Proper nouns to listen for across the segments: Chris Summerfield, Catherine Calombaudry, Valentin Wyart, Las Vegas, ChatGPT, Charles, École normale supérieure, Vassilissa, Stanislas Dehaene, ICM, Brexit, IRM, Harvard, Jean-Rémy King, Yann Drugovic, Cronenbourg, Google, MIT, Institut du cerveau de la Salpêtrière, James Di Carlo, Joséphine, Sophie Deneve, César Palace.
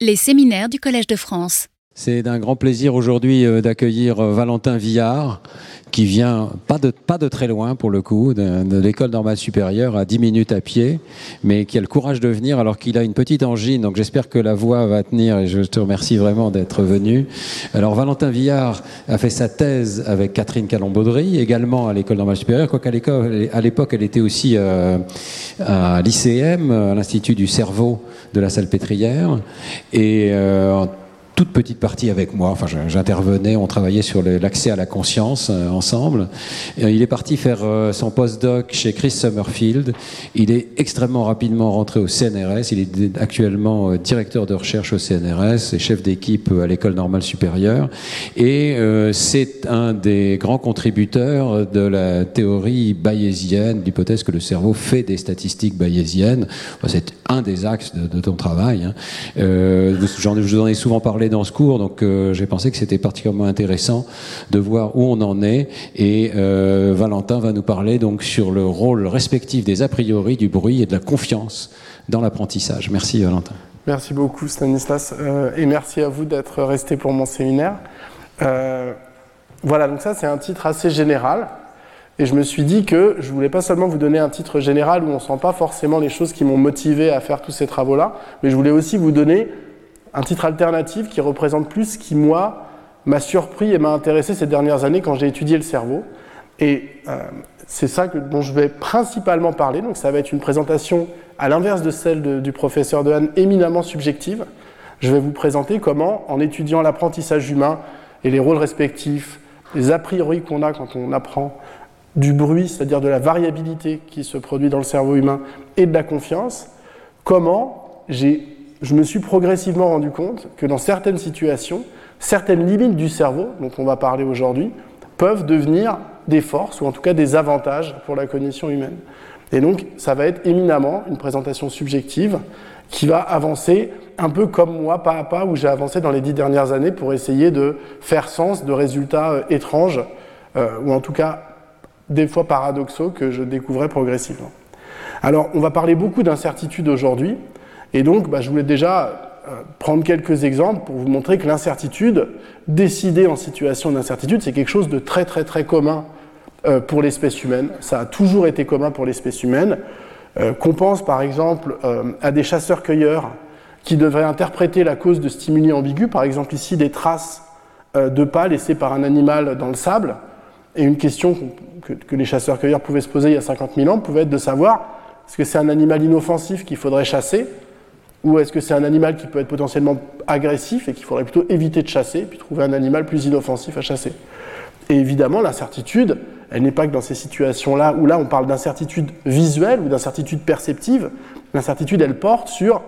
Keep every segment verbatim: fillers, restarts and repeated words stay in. Les séminaires du Collège de France. C'est d'un grand plaisir aujourd'hui d'accueillir Valentin Wyart, qui vient pas de, pas de très loin pour le coup, de, de l'école normale supérieure à dix minutes à pied, mais qui a le courage de venir alors qu'il a une petite angine, donc j'espère que la voix va tenir et je te remercie vraiment d'être venu. Alors Valentin Wyart a fait sa thèse avec Catherine Calombaudry, également à l'école normale supérieure, quoiqu'à l'école, à l'époque elle était aussi euh, à l'I C M, à l'Institut du cerveau de la Salpêtrière, et euh, en toute petite partie avec moi, enfin j'intervenais, on travaillait sur l'accès à la conscience euh, ensemble. Et il est parti faire euh, son postdoc chez Chris Summerfield, il est extrêmement rapidement rentré au C N R S, il est actuellement euh, directeur de recherche au C N R S et chef d'équipe à l'école normale supérieure, et euh, c'est un des grands contributeurs de la théorie bayésienne, l'hypothèse que le cerveau fait des statistiques bayésiennes. Enfin, c'est un des axes de, de ton travail, hein. euh, j'en, je vous en ai souvent parlé dans ce cours, donc euh, j'ai pensé que c'était particulièrement intéressant de voir où on en est, et euh, Valentin va nous parler donc sur le rôle respectif des a priori, du bruit et de la confiance dans l'apprentissage. Merci Valentin. Merci beaucoup Stanislas, euh, et merci à vous d'être resté pour mon séminaire. Euh, voilà, donc ça c'est un titre assez général, et je me suis dit que je voulais pas seulement vous donner un titre général où on sent pas forcément les choses qui m'ont motivé à faire tous ces travaux-là, mais je voulais aussi vous donner un titre alternatif qui représente plus ce qui, moi, m'a surpris et m'a intéressé ces dernières années quand j'ai étudié le cerveau. Et euh, c'est ça que, dont je vais principalement parler. Donc ça va être une présentation, à l'inverse de celle de, du professeur Dehaene, éminemment subjective. Je vais vous présenter comment, en étudiant l'apprentissage humain et les rôles respectifs, les a priori qu'on a quand on apprend, du bruit, c'est-à-dire de la variabilité qui se produit dans le cerveau humain, et de la confiance, comment j'ai... je me suis progressivement rendu compte que dans certaines situations, certaines limites du cerveau, dont on va parler aujourd'hui, peuvent devenir des forces, ou en tout cas des avantages pour la cognition humaine. Et donc, ça va être éminemment une présentation subjective qui va avancer un peu comme moi, pas à pas, où j'ai avancé dans les dix dernières années pour essayer de faire sens de résultats étranges, euh, ou en tout cas, des fois paradoxaux, que je découvrais progressivement. Alors, on va parler beaucoup d'incertitudes aujourd'hui, et donc, bah, je voulais déjà euh, prendre quelques exemples pour vous montrer que l'incertitude, décider en situation d'incertitude, c'est quelque chose de très très très commun euh, pour l'espèce humaine. Ça a toujours été commun pour l'espèce humaine. Euh, qu'on pense par exemple euh, à des chasseurs-cueilleurs qui devraient interpréter la cause de stimuli ambigus, par exemple ici des traces euh, de pas laissées par un animal dans le sable. Et une question que, que les chasseurs-cueilleurs pouvaient se poser il y a cinquante mille ans pouvait être de savoir est-ce que c'est un animal inoffensif qu'il faudrait chasser, ou est-ce que c'est un animal qui peut être potentiellement agressif et qu'il faudrait plutôt éviter de chasser, puis trouver un animal plus inoffensif à chasser. Et évidemment, l'incertitude, elle n'est pas que dans ces situations-là, où là on parle d'incertitude visuelle ou d'incertitude perceptive. L'incertitude, elle porte sur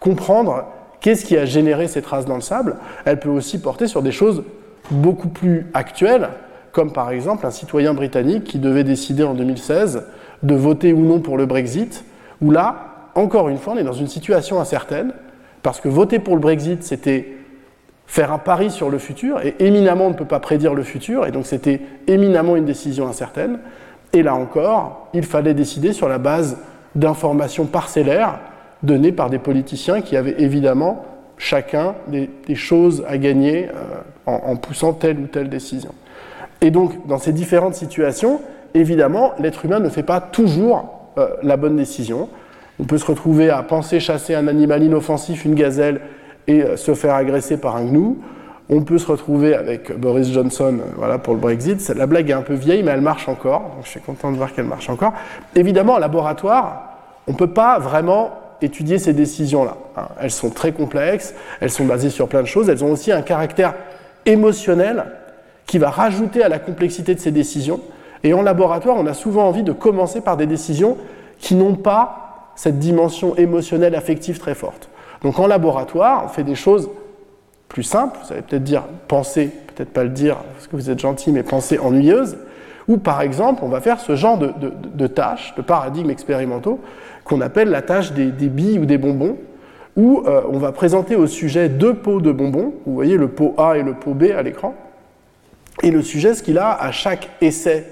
comprendre qu'est-ce qui a généré ces traces dans le sable. Elle peut aussi porter sur des choses beaucoup plus actuelles, comme par exemple un citoyen britannique qui devait décider en deux mille seize de voter ou non pour le Brexit, où là, encore une fois, on est dans une situation incertaine, parce que voter pour le Brexit, c'était faire un pari sur le futur, et éminemment, on ne peut pas prédire le futur, et donc c'était éminemment une décision incertaine. Et là encore, il fallait décider sur la base d'informations parcellaires données par des politiciens qui avaient évidemment chacun des, des choses à gagner euh, en, en poussant telle ou telle décision. Et donc, dans ces différentes situations, évidemment, l'être humain ne fait pas toujours euh, la bonne décision. On peut se retrouver à penser chasser un animal inoffensif, une gazelle, et se faire agresser par un gnou. On peut se retrouver avec Boris Johnson, voilà, pour le Brexit. La blague est un peu vieille, mais elle marche encore. Donc je suis content de voir qu'elle marche encore. Évidemment, en laboratoire, on ne peut pas vraiment étudier ces décisions-là. Elles sont très complexes, elles sont basées sur plein de choses. Elles ont aussi un caractère émotionnel qui va rajouter à la complexité de ces décisions. Et en laboratoire, on a souvent envie de commencer par des décisions qui n'ont pas cette dimension émotionnelle, affective très forte. Donc en laboratoire, on fait des choses plus simples, vous allez peut-être dire penser, peut-être pas le dire parce que vous êtes gentil, mais penser ennuyeuse, ou par exemple, on va faire ce genre de, de, de tâches, de paradigmes expérimentaux, qu'on appelle la tâche des, des billes ou des bonbons, où euh, on va présenter au sujet deux pots de bonbons, vous voyez le pot A et le pot B à l'écran, et le sujet, ce qu'il a à chaque essai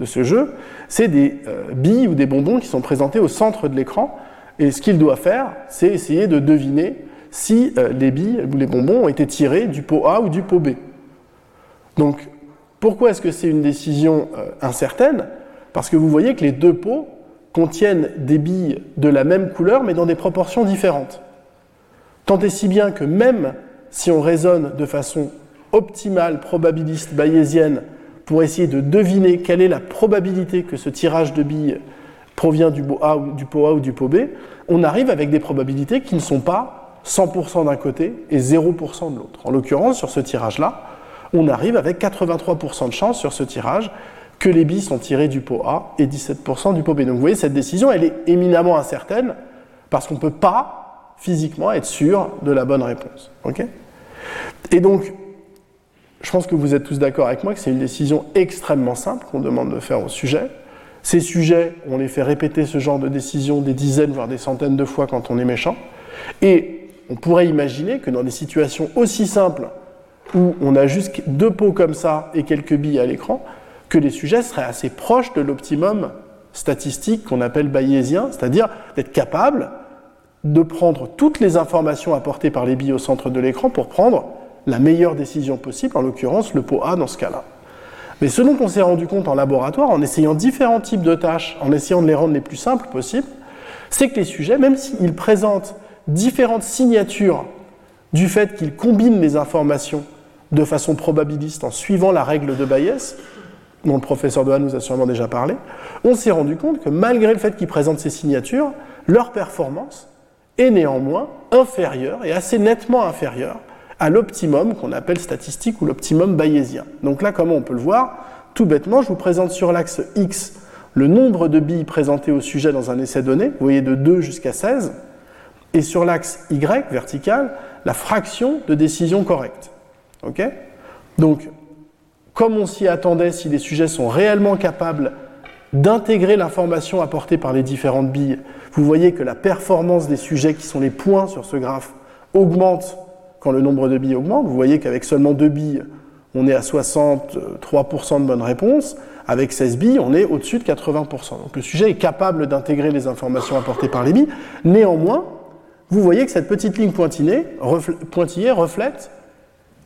de ce jeu, c'est des euh, billes ou des bonbons qui sont présentés au centre de l'écran, et ce qu'il doit faire, c'est essayer de deviner si euh, les billes ou les bonbons ont été tirés du pot A ou du pot B. Donc, pourquoi est-ce que c'est une décision euh, incertaine ? Parce que vous voyez que les deux pots contiennent des billes de la même couleur, mais dans des proportions différentes. Tant et si bien que même si on raisonne de façon optimale, probabiliste, bayésienne, pour essayer de deviner quelle est la probabilité que ce tirage de billes provient du pot A ou du pot A ou du pot B, on arrive avec des probabilités qui ne sont pas cent pour cent d'un côté et zéro pour cent de l'autre. En l'occurrence, sur ce tirage-là, on arrive avec quatre-vingt-trois pour cent de chance sur ce tirage que les billes sont tirées du pot A et dix-sept pour cent du pot B. Donc vous voyez, cette décision, elle est éminemment incertaine parce qu'on ne peut pas physiquement être sûr de la bonne réponse. Okay ? Et donc, je pense que vous êtes tous d'accord avec moi que c'est une décision extrêmement simple qu'on demande de faire au sujet. Ces sujets, on les fait répéter ce genre de décision des dizaines, voire des centaines de fois quand on est méchant. Et on pourrait imaginer que dans des situations aussi simples où on a juste deux pots comme ça et quelques billes à l'écran, que les sujets seraient assez proches de l'optimum statistique qu'on appelle bayésien, c'est-à-dire d'être capable de prendre toutes les informations apportées par les billes au centre de l'écran pour prendre la meilleure décision possible, en l'occurrence le pot A dans ce cas-là. Mais ce dont on s'est rendu compte en laboratoire, en essayant différents types de tâches, en essayant de les rendre les plus simples possibles, c'est que les sujets, même s'ils présentent différentes signatures du fait qu'ils combinent les informations de façon probabiliste en suivant la règle de Bayes, dont le professeur Dehaene nous a sûrement déjà parlé, on s'est rendu compte que malgré le fait qu'ils présentent ces signatures, leur performance est néanmoins inférieure, et assez nettement inférieure, à l'optimum qu'on appelle statistique ou l'optimum bayésien. Donc là, comment on peut le voir ? Tout bêtement, je vous présente sur l'axe X le nombre de billes présentées au sujet dans un essai donné, vous voyez de deux jusqu'à seize, et sur l'axe Y, vertical, la fraction de décision correcte. Okay ? Donc, comme on s'y attendait, si les sujets sont réellement capables d'intégrer l'information apportée par les différentes billes, vous voyez que la performance des sujets qui sont les points sur ce graphe augmente quand le nombre de billes augmente. Vous voyez qu'avec seulement deux billes, on est à soixante-trois pour cent de bonnes réponses. Avec seize billes, on est au-dessus de quatre-vingts pour cent. Donc le sujet est capable d'intégrer les informations apportées par les billes. Néanmoins, vous voyez que cette petite ligne pointillée reflète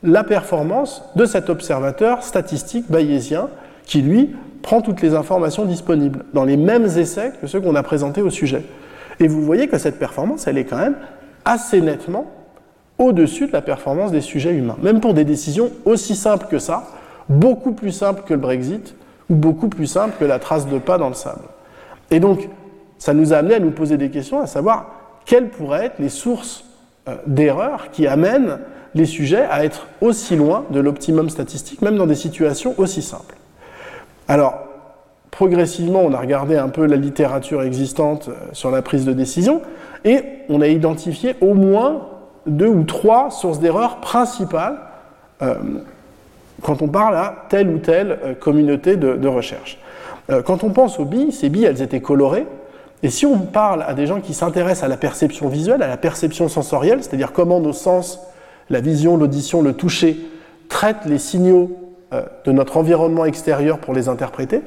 la performance de cet observateur statistique bayésien qui, lui, prend toutes les informations disponibles dans les mêmes essais que ceux qu'on a présentés au sujet. Et vous voyez que cette performance, elle est quand même assez nettement au-dessus de la performance des sujets humains, même pour des décisions aussi simples que ça, beaucoup plus simples que le Brexit, ou beaucoup plus simples que la trace de pas dans le sable. Et donc, ça nous a amené à nous poser des questions, à savoir quelles pourraient être les sources d'erreurs qui amènent les sujets à être aussi loin de l'optimum statistique, même dans des situations aussi simples. Alors, progressivement, on a regardé un peu la littérature existante sur la prise de décision, et on a identifié au moins deux ou trois sources d'erreurs principales euh, quand on parle à telle ou telle euh, communauté de, de recherche. Euh, quand on pense aux billes, ces billes, elles étaient colorées, et si on parle à des gens qui s'intéressent à la perception visuelle, à la perception sensorielle, c'est-à-dire comment nos sens, la vision, l'audition, le toucher, traitent les signaux euh, de notre environnement extérieur pour les interpréter,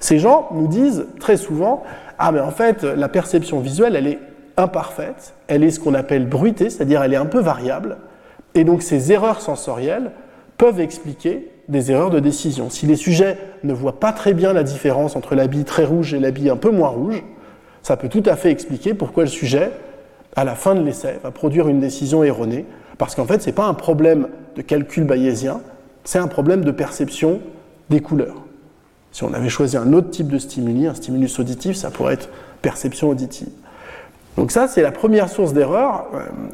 ces gens nous disent très souvent « Ah mais en fait, la perception visuelle, elle est imparfaite, elle est ce qu'on appelle bruitée, c'est-à-dire elle est un peu variable, et donc ces erreurs sensorielles peuvent expliquer des erreurs de décision. Si les sujets ne voient pas très bien la différence entre la bille très rouge et la bille un peu moins rouge, ça peut tout à fait expliquer pourquoi le sujet, à la fin de l'essai, va produire une décision erronée, parce qu'en fait, ce n'est pas un problème de calcul bayésien, c'est un problème de perception des couleurs. Si on avait choisi un autre type de stimuli, un stimulus auditif, ça pourrait être perception auditive. Donc ça, c'est la première source d'erreur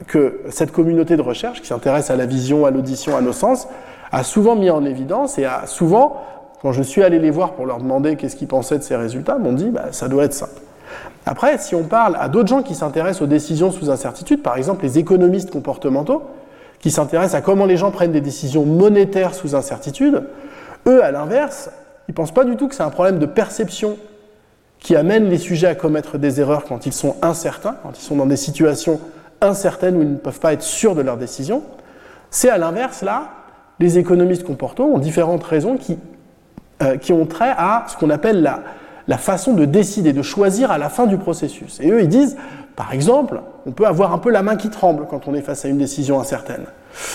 que cette communauté de recherche qui s'intéresse à la vision, à l'audition, à nos sens, a souvent mis en évidence et a souvent, quand je suis allé les voir pour leur demander qu'est-ce qu'ils pensaient de ces résultats, m'ont dit bah, « ça doit être simple ». Après, si on parle à d'autres gens qui s'intéressent aux décisions sous incertitude, par exemple les économistes comportementaux, qui s'intéressent à comment les gens prennent des décisions monétaires sous incertitude, eux, à l'inverse, ils ne pensent pas du tout que c'est un problème de perception qui amènent les sujets à commettre des erreurs quand ils sont incertains, quand ils sont dans des situations incertaines où ils ne peuvent pas être sûrs de leurs décisions. C'est à l'inverse, là, les économistes comportaux ont différentes raisons qui, euh, qui ont trait à ce qu'on appelle la, la façon de décider, de choisir à la fin du processus. Et eux, ils disent, Par exemple, on peut avoir un peu la main qui tremble quand on est face à une décision incertaine.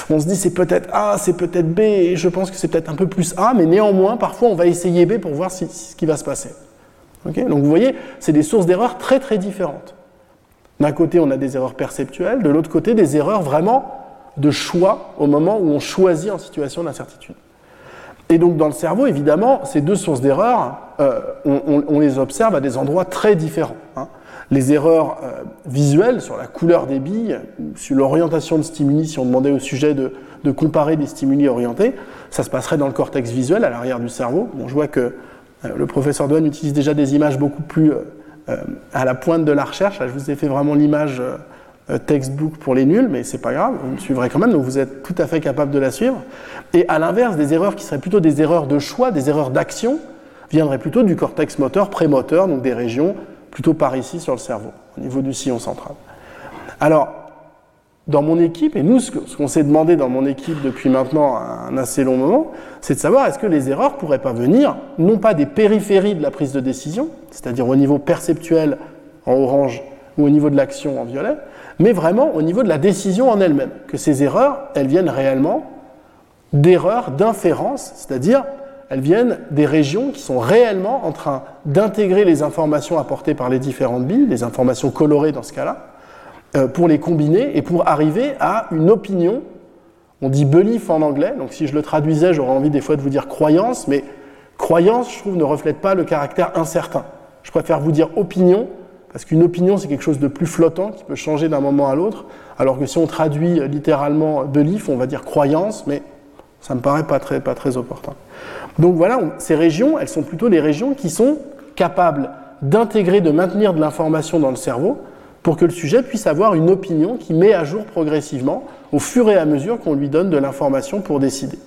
On se dit c'est peut-être A, c'est peut-être B, et je pense que c'est peut-être un peu plus A, mais néanmoins, parfois, on va essayer B pour voir si, si, ce qui va se passer. Okay ? Donc vous voyez, c'est des sources d'erreurs très très différentes. D'un côté, on a des erreurs perceptuelles, de l'autre côté, des erreurs vraiment de choix au moment où on choisit en situation d'incertitude. Et donc dans le cerveau, évidemment, ces deux sources d'erreurs, euh, on, on, on les observe à des endroits très différents. Hein. Les erreurs euh, visuelles sur la couleur des billes, sur l'orientation de stimuli, si on demandait au sujet de, de comparer des stimuli orientés, ça se passerait dans le cortex visuel, à l'arrière du cerveau. Bon, je vois que euh, le professeur Dehaene utilise déjà des images beaucoup plus euh, à la pointe de la recherche. Là, je vous ai fait vraiment l'image euh, textbook pour les nuls, mais c'est pas grave, vous me suivrez quand même, donc vous êtes tout à fait capable de la suivre. Et à l'inverse, des erreurs qui seraient plutôt des erreurs de choix, des erreurs d'action, viendraient plutôt du cortex moteur, prémoteur, donc des régions plutôt par ici sur le cerveau, au niveau du sillon central. Alors, dans mon équipe, et nous, ce qu'on s'est demandé dans mon équipe depuis maintenant un assez long moment, c'est de savoir est-ce que les erreurs ne pourraient pas venir, non pas des périphéries de la prise de décision, c'est-à-dire au niveau perceptuel en orange ou au niveau de l'action en violet, mais vraiment au niveau de la décision en elle-même, que ces erreurs, elles viennent réellement d'erreurs, d'inférences, c'est-à-dire elles viennent des régions qui sont réellement en train d'intégrer les informations apportées par les différentes billes, les informations colorées dans ce cas-là, pour les combiner et pour arriver à une opinion. On dit belief en anglais, donc si je le traduisais, j'aurais envie des fois de vous dire croyance, mais croyance, je trouve, ne reflète pas le caractère incertain. Je préfère vous dire opinion, parce qu'une opinion, c'est quelque chose de plus flottant, qui peut changer d'un moment à l'autre, alors que si on traduit littéralement belief, on va dire croyance, mais ça me paraît pas très, pas très opportun. Donc voilà, on, ces régions, elles sont plutôt les régions qui sont capables d'intégrer, de maintenir de l'information dans le cerveau pour que le sujet puisse avoir une opinion qui met à jour progressivement au fur et à mesure qu'on lui donne de l'information pour décider.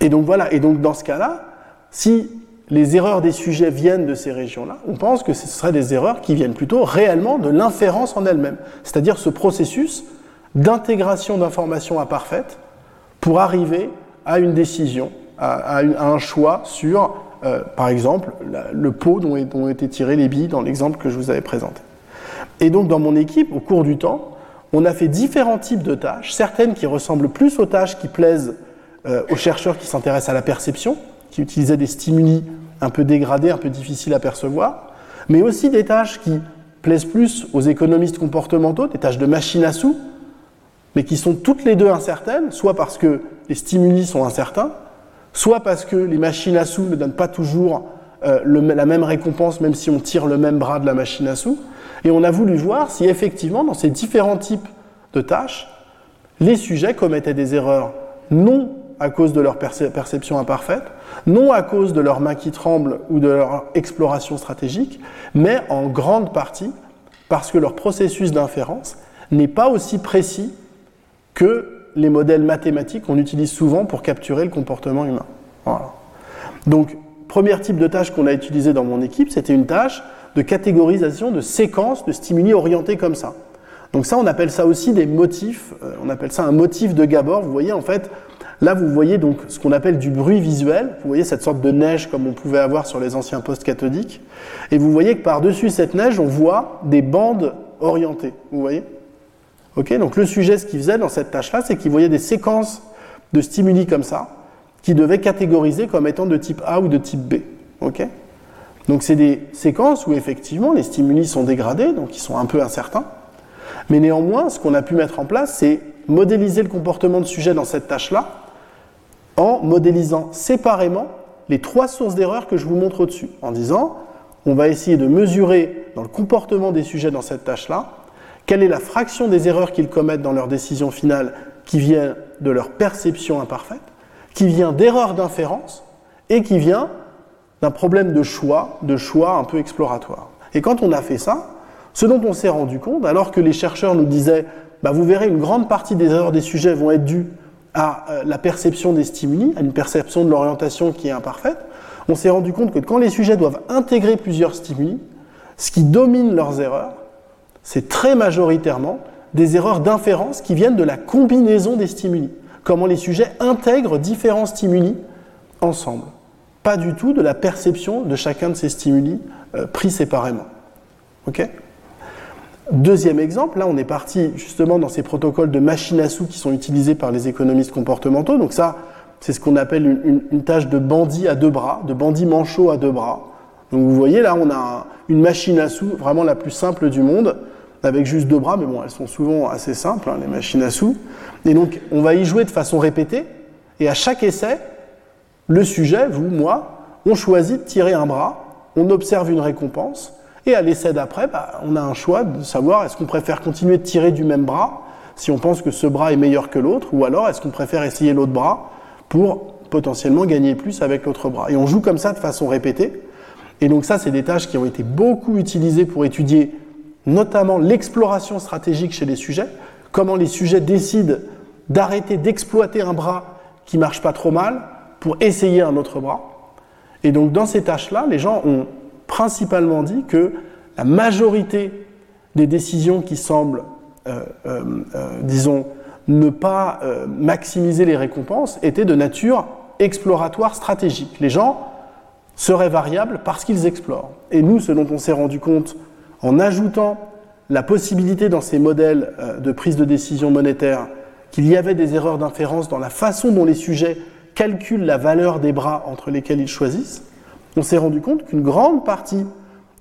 Et donc voilà, et donc dans ce cas-là, si les erreurs des sujets viennent de ces régions-là, on pense que ce seraient des erreurs qui viennent plutôt réellement de l'inférence en elle-même, c'est-à-dire ce processus d'intégration d'informations imparfaites pour arriver à une décision, à, à, une, à un choix sur, euh, par exemple, la, le pot dont, est, dont ont été tirées les billes dans l'exemple que je vous avais présenté. Et donc, dans mon équipe, au cours du temps, on a fait différents types de tâches, certaines qui ressemblent plus aux tâches qui plaisent euh, aux chercheurs qui s'intéressent à la perception, qui utilisaient des stimuli un peu dégradés, un peu difficiles à percevoir, mais aussi des tâches qui plaisent plus aux économistes comportementaux, des tâches de machine à sous, mais qui sont toutes les deux incertaines, soit parce que les stimuli sont incertains, soit parce que les machines à sous ne donnent pas toujours euh, le, la même récompense, même si on tire le même bras de la machine à sous. Et on a voulu voir si effectivement, dans ces différents types de tâches, les sujets commettaient des erreurs, non à cause de leur perce- perception imparfaite, non à cause de leur main qui tremble ou de leur exploration stratégique, mais en grande partie parce que leur processus d'inférence n'est pas aussi précis que les modèles mathématiques qu'on utilise souvent pour capturer le comportement humain. Voilà. Donc, premier type de tâche qu'on a utilisé dans mon équipe, c'était une tâche de catégorisation de séquences de stimuli orientés comme ça. Donc ça, on appelle ça aussi des motifs, euh, on appelle ça un motif de Gabor. Vous voyez, en fait, là, vous voyez donc ce qu'on appelle du bruit visuel. Vous voyez cette sorte de neige comme on pouvait avoir sur les anciens postes cathodiques. Et vous voyez que par-dessus cette neige, on voit des bandes orientées. Vous voyez ? Okay, donc le sujet, ce qu'il faisait dans cette tâche-là, c'est qu'il voyait des séquences de stimuli comme ça, qu'il devait catégoriser comme étant de type A ou de type B. Okay, donc c'est des séquences où effectivement les stimuli sont dégradés, donc ils sont un peu incertains, mais néanmoins ce qu'on a pu mettre en place, c'est modéliser le comportement de sujet dans cette tâche-là en modélisant séparément les trois sources d'erreurs que je vous montre au-dessus, en disant on va essayer de mesurer dans le comportement des sujets dans cette tâche-là quelle est la fraction des erreurs qu'ils commettent dans leur décision finale qui vient de leur perception imparfaite, qui vient d'erreurs d'inférence et qui vient d'un problème de choix, de choix un peu exploratoire. Et quand on a fait ça, ce dont on s'est rendu compte, alors que les chercheurs nous disaient bah, « vous verrez, une grande partie des erreurs des sujets vont être dues à euh, la perception des stimuli, à une perception de l'orientation qui est imparfaite », on s'est rendu compte que quand les sujets doivent intégrer plusieurs stimuli, ce qui domine leurs erreurs, c'est très majoritairement des erreurs d'inférence qui viennent de la combinaison des stimuli. Comment les sujets intègrent différents stimuli ensemble. Pas du tout de la perception de chacun de ces stimuli euh, pris séparément. Okay ? Deuxième exemple, là on est parti justement dans ces protocoles de machine à sous qui sont utilisés par les économistes comportementaux. Donc ça, c'est ce qu'on appelle une, une, une tâche de bandit à deux bras, de bandit manchot à deux bras. Donc vous voyez, là on a une machine à sous vraiment la plus simple du monde, avec juste deux bras, mais bon, elles sont souvent assez simples, hein, les machines à sous. Et donc on va y jouer de façon répétée, et à chaque essai, le sujet, vous, moi, on choisit de tirer un bras, on observe une récompense, et à l'essai d'après, bah, on a un choix de savoir est-ce qu'on préfère continuer de tirer du même bras, si on pense que ce bras est meilleur que l'autre, ou alors est-ce qu'on préfère essayer l'autre bras pour potentiellement gagner plus avec l'autre bras. Et on joue comme ça de façon répétée. Et donc ça, c'est des tâches qui ont été beaucoup utilisées pour étudier notamment l'exploration stratégique chez les sujets, comment les sujets décident d'arrêter d'exploiter un bras qui marche pas trop mal pour essayer un autre bras. Et donc dans ces tâches-là, les gens ont principalement dit que la majorité des décisions qui semblent, euh, euh, euh, disons, ne pas euh, maximiser les récompenses étaient de nature exploratoire stratégique. Les gens seraient variables parce qu'ils explorent. Et nous, ce dont on s'est rendu compte en ajoutant la possibilité dans ces modèles euh, de prise de décision monétaire qu'il y avait des erreurs d'inférence dans la façon dont les sujets calculent la valeur des bras entre lesquels ils choisissent, on s'est rendu compte qu'une grande partie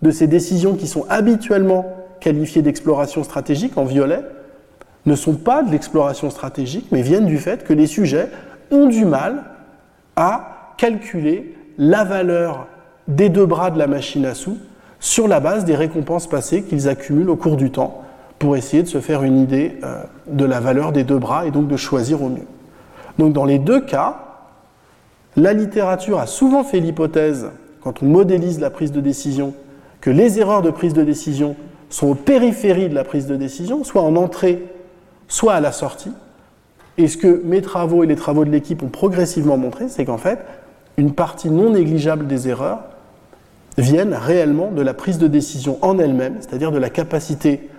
de ces décisions qui sont habituellement qualifiées d'exploration stratégique en violet ne sont pas de l'exploration stratégique, mais viennent du fait que les sujets ont du mal à calculer la valeur des deux bras de la machine à sous sur la base des récompenses passées qu'ils accumulent au cours du temps pour essayer de se faire une idée euh, de la valeur des deux bras et donc de choisir au mieux. Donc dans les deux cas, la littérature a souvent fait l'hypothèse, quand on modélise la prise de décision, que les erreurs de prise de décision sont aux périphéries de la prise de décision, soit en entrée, soit à la sortie. Et ce que mes travaux et les travaux de l'équipe ont progressivement montré, c'est qu'en fait, une partie non négligeable des erreurs viennent réellement de la prise de décision en elle-même, c'est-à-dire de la capacité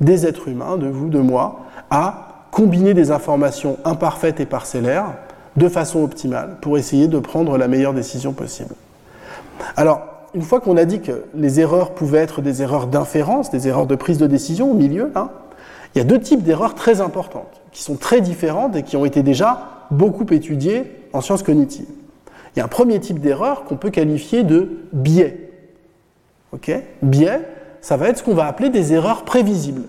des êtres humains, de vous, de moi, à combiner des informations imparfaites et parcellaires de façon optimale pour essayer de prendre la meilleure décision possible. Alors, une fois qu'on a dit que les erreurs pouvaient être des erreurs d'inférence, des erreurs de prise de décision au milieu, hein, il y a deux types d'erreurs très importantes, qui sont très différentes et qui ont été déjà beaucoup étudiées en sciences cognitives. Il y a un premier type d'erreur qu'on peut qualifier de biais. Okay ? Biais, ça va être ce qu'on va appeler des erreurs prévisibles.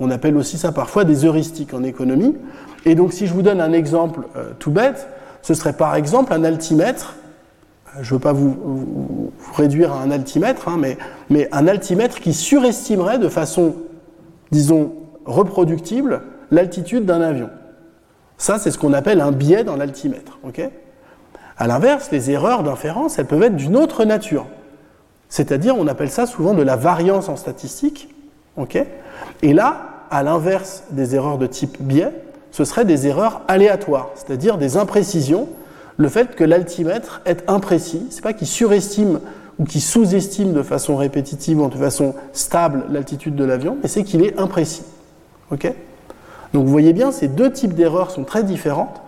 On appelle aussi ça parfois des heuristiques en économie. Et donc si je vous donne un exemple euh, tout bête, ce serait par exemple un altimètre. Je ne veux pas vous, vous, vous réduire à un altimètre, hein, mais, mais un altimètre qui surestimerait de façon, disons, reproductible l'altitude d'un avion. Ça, c'est ce qu'on appelle un biais dans l'altimètre. Okay ? À l'inverse, les erreurs d'inférence, elles peuvent être d'une autre nature. C'est-à-dire, on appelle ça souvent de la variance en statistique. Okay ? Et là, à l'inverse des erreurs de type biais, ce seraient des erreurs aléatoires, c'est-à-dire des imprécisions. Le fait que l'altimètre est imprécis, c'est pas qu'il surestime ou qu'il sous-estime de façon répétitive ou de façon stable l'altitude de l'avion, mais c'est qu'il est imprécis. Okay ? Donc vous voyez bien, ces deux types d'erreurs sont très différentes,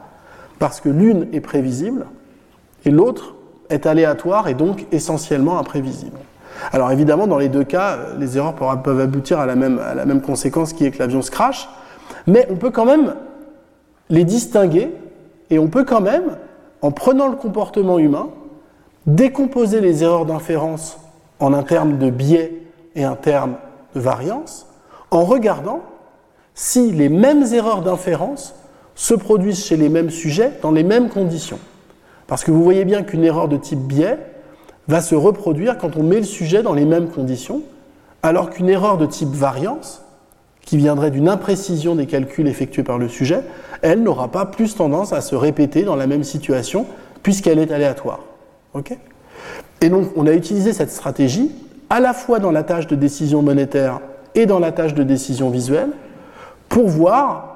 parce que l'une est prévisible et l'autre est aléatoire et donc essentiellement imprévisible. Alors évidemment, dans les deux cas, les erreurs peuvent aboutir à la même, à la même conséquence qui est que l'avion se crache, mais on peut quand même les distinguer et on peut quand même, en prenant le comportement humain, décomposer les erreurs d'inférence en un terme de biais et un terme de variance, en regardant si les mêmes erreurs d'inférence se produisent chez les mêmes sujets dans les mêmes conditions. Parce que vous voyez bien qu'une erreur de type biais va se reproduire quand on met le sujet dans les mêmes conditions, alors qu'une erreur de type variance, qui viendrait d'une imprécision des calculs effectués par le sujet, elle n'aura pas plus tendance à se répéter dans la même situation, puisqu'elle est aléatoire. Okay ? Et donc, on a utilisé cette stratégie, à la fois dans la tâche de décision monétaire et dans la tâche de décision visuelle, pour voir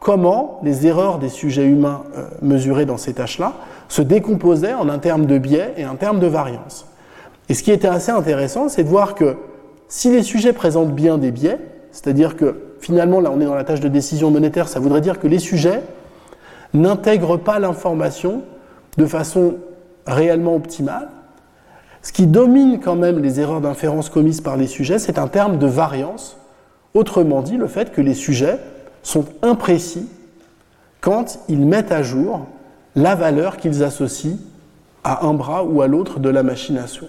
comment les erreurs des sujets humains euh, mesurés dans ces tâches-là se décomposaient en un terme de biais et un terme de variance. Et ce qui était assez intéressant, c'est de voir que si les sujets présentent bien des biais, c'est-à-dire que, finalement, là, on est dans la tâche de décision monétaire, ça voudrait dire que les sujets n'intègrent pas l'information de façon réellement optimale. Ce qui domine quand même les erreurs d'inférence commises par les sujets, c'est un terme de variance Autrement dit, le fait que les sujets sont imprécis quand ils mettent à jour la valeur qu'ils associent à un bras ou à l'autre de la machine à sous.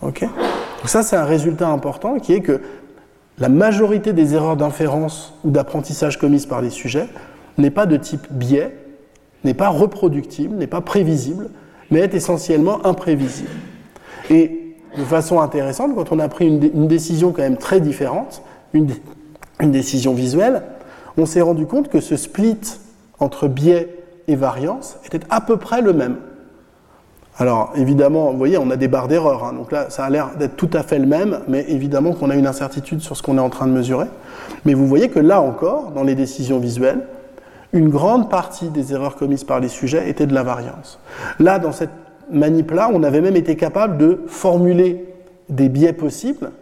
Okay ? Donc ça, c'est un résultat important qui est que la majorité des erreurs d'inférence ou d'apprentissage commises par les sujets n'est pas de type biais, n'est pas reproductible, n'est pas prévisible, mais est essentiellement imprévisible. Et de façon intéressante, quand on a pris une, dé- une décision quand même très différente, une, dé- une décision visuelle, on s'est rendu compte que ce split entre biais et variance était à peu près le même. Alors évidemment, vous voyez, on a des barres d'erreur, hein, donc là ça a l'air d'être tout à fait le même, mais évidemment qu'on a une incertitude sur ce qu'on est en train de mesurer. Mais vous voyez que là encore, dans les décisions visuelles, une grande partie des erreurs commises par les sujets étaient de la variance. Là, dans cette manip-là, on avait même été capable de formuler des biais possibles,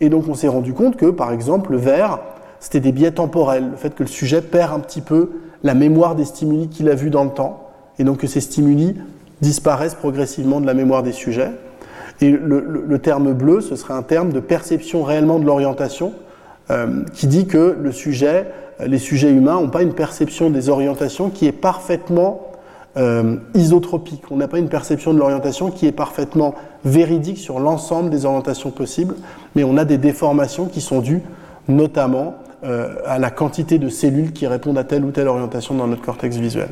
et donc on s'est rendu compte que, par exemple, le vert, c'était des biais temporels, le fait que le sujet perd un petit peu la mémoire des stimuli qu'il a vus dans le temps, et donc que ces stimuli disparaissent progressivement de la mémoire des sujets. Et le, le, le terme bleu, ce serait un terme de perception réellement de l'orientation, euh, qui dit que le sujet, les sujets humains n'ont pas une perception des orientations qui est parfaitement euh, isotropique. On n'a pas une perception de l'orientation qui est parfaitement véridique sur l'ensemble des orientations possibles, mais on a des déformations qui sont dues notamment euh, à la quantité de cellules qui répondent à telle ou telle orientation dans notre cortex visuel.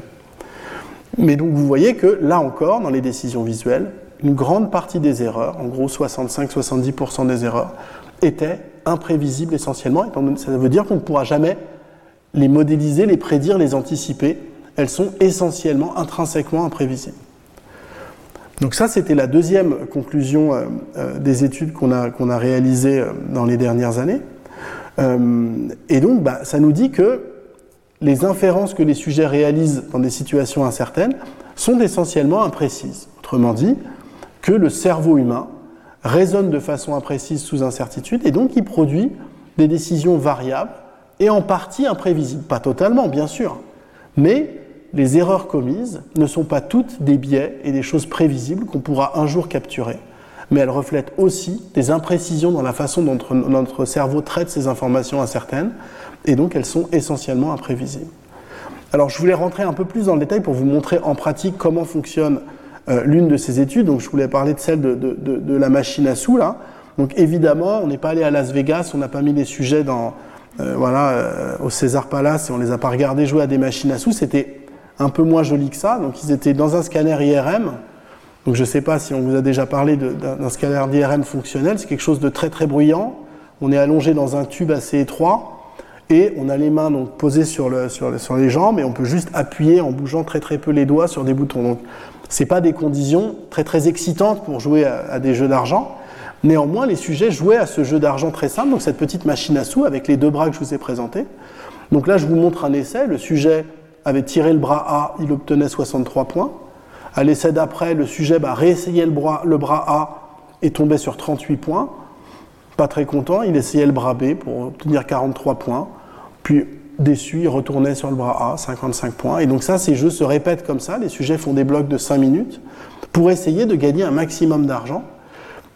Mais donc vous voyez que là encore, dans les décisions visuelles, une grande partie des erreurs, en gros soixante-cinq à soixante-dix pour cent des erreurs, étaient imprévisibles essentiellement. Ça veut dire qu'on ne pourra jamais les modéliser, les prédire, les anticiper. Elles sont essentiellement, intrinsèquement imprévisibles. Donc ça, c'était la deuxième conclusion des études qu'on a, qu'on a réalisées dans les dernières années. Et donc, bah, ça nous dit que les inférences que les sujets réalisent dans des situations incertaines sont essentiellement imprécises. Autrement dit, que le cerveau humain raisonne de façon imprécise sous incertitude et donc il produit des décisions variables et en partie imprévisibles. Pas totalement, bien sûr, mais les erreurs commises ne sont pas toutes des biais et des choses prévisibles qu'on pourra un jour capturer, mais elles reflètent aussi des imprécisions dans la façon dont notre cerveau traite ces informations incertaines, et donc elles sont essentiellement imprévisibles. Alors je voulais rentrer un peu plus dans le détail pour vous montrer en pratique comment fonctionne euh, l'une de ces études. Donc je voulais parler de celle de, de, de, de la machine à sous là. Donc évidemment, on n'est pas allé à Las Vegas, on n'a pas mis les sujets dans, euh, voilà, euh, au César Palace et on les a pas regardés jouer à des machines à sous. C'était un peu moins joli que ça. Donc ils étaient dans un scanner I R M. Donc je ne sais pas si on vous a déjà parlé de, d'un, d'un scanner I R M fonctionnel. C'est quelque chose de très très bruyant. On est allongé dans un tube assez étroit. Et on a les mains donc posées sur, le, sur, le, sur les jambes et on peut juste appuyer en bougeant très très peu les doigts sur des boutons. Donc c'est pas des conditions très très excitantes pour jouer à, à des jeux d'argent. Néanmoins, les sujets jouaient à ce jeu d'argent très simple, donc cette petite machine à sous avec les deux bras que je vous ai présentés. Donc là, je vous montre un essai. Le sujet avait tiré le bras A, il obtenait soixante-trois points. À l'essai d'après, le sujet bah, réessayait le bras, le bras A et tombait sur trente-huit points. Pas très content, il essayait le bras B pour obtenir quarante-trois points. Puis déçu, il retournait sur le bras A, cinquante-cinq points. Et donc ça, ces jeux se répètent comme ça. Les sujets font des blocs de cinq minutes pour essayer de gagner un maximum d'argent.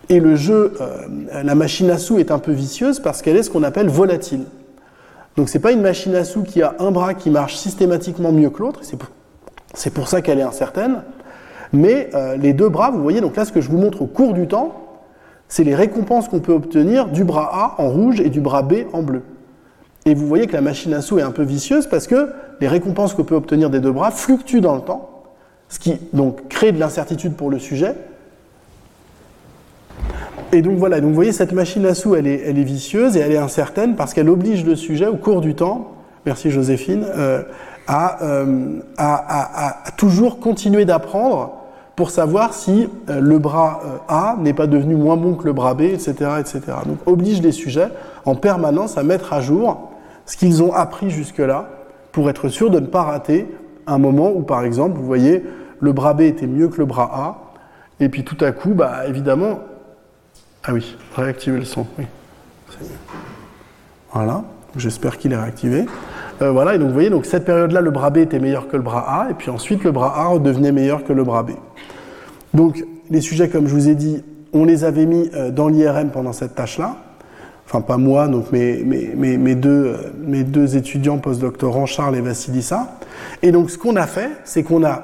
Et le jeu, euh, la machine à sous est un peu vicieuse parce qu'elle est ce qu'on appelle volatile. Donc c'est pas une machine à sous qui a un bras qui marche systématiquement mieux que l'autre. C'est pour, c'est pour ça qu'elle est incertaine. Mais euh, les deux bras, vous voyez, donc là, ce que je vous montre au cours du temps, c'est les récompenses qu'on peut obtenir du bras A en rouge et du bras B en bleu. Et vous voyez que la machine à sous est un peu vicieuse parce que les récompenses qu'on peut obtenir des deux bras fluctuent dans le temps, ce qui donc crée de l'incertitude pour le sujet. Et donc voilà, donc vous voyez cette machine à sous, elle est, elle est vicieuse et elle est incertaine parce qu'elle oblige le sujet au cours du temps, merci Joséphine, euh, à, euh, à, à, à, à toujours continuer d'apprendre pour savoir si euh, le bras euh, A n'est pas devenu moins bon que le bras B, et cetera, et cetera. Donc oblige les sujets en permanence à mettre à jour ce qu'ils ont appris jusque-là pour être sûr de ne pas rater un moment où, par exemple, vous voyez, le bras B était mieux que le bras A, et puis tout à coup, bah évidemment... Ah oui, réactiver le son, oui. C'est mieux. Voilà, j'espère qu'il est réactivé. Euh, voilà, et donc vous voyez, donc cette période-là, le bras B était meilleur que le bras A, et puis ensuite, le bras A redevenait meilleur que le bras B. Donc, les sujets, comme je vous ai dit, on les avait mis dans l'I R M pendant cette tâche-là. enfin pas moi, donc mes, mes, mes, mes, deux, mes deux étudiants postdoctorants, Charles et Vassilissa. Et donc ce qu'on a fait, c'est qu'on a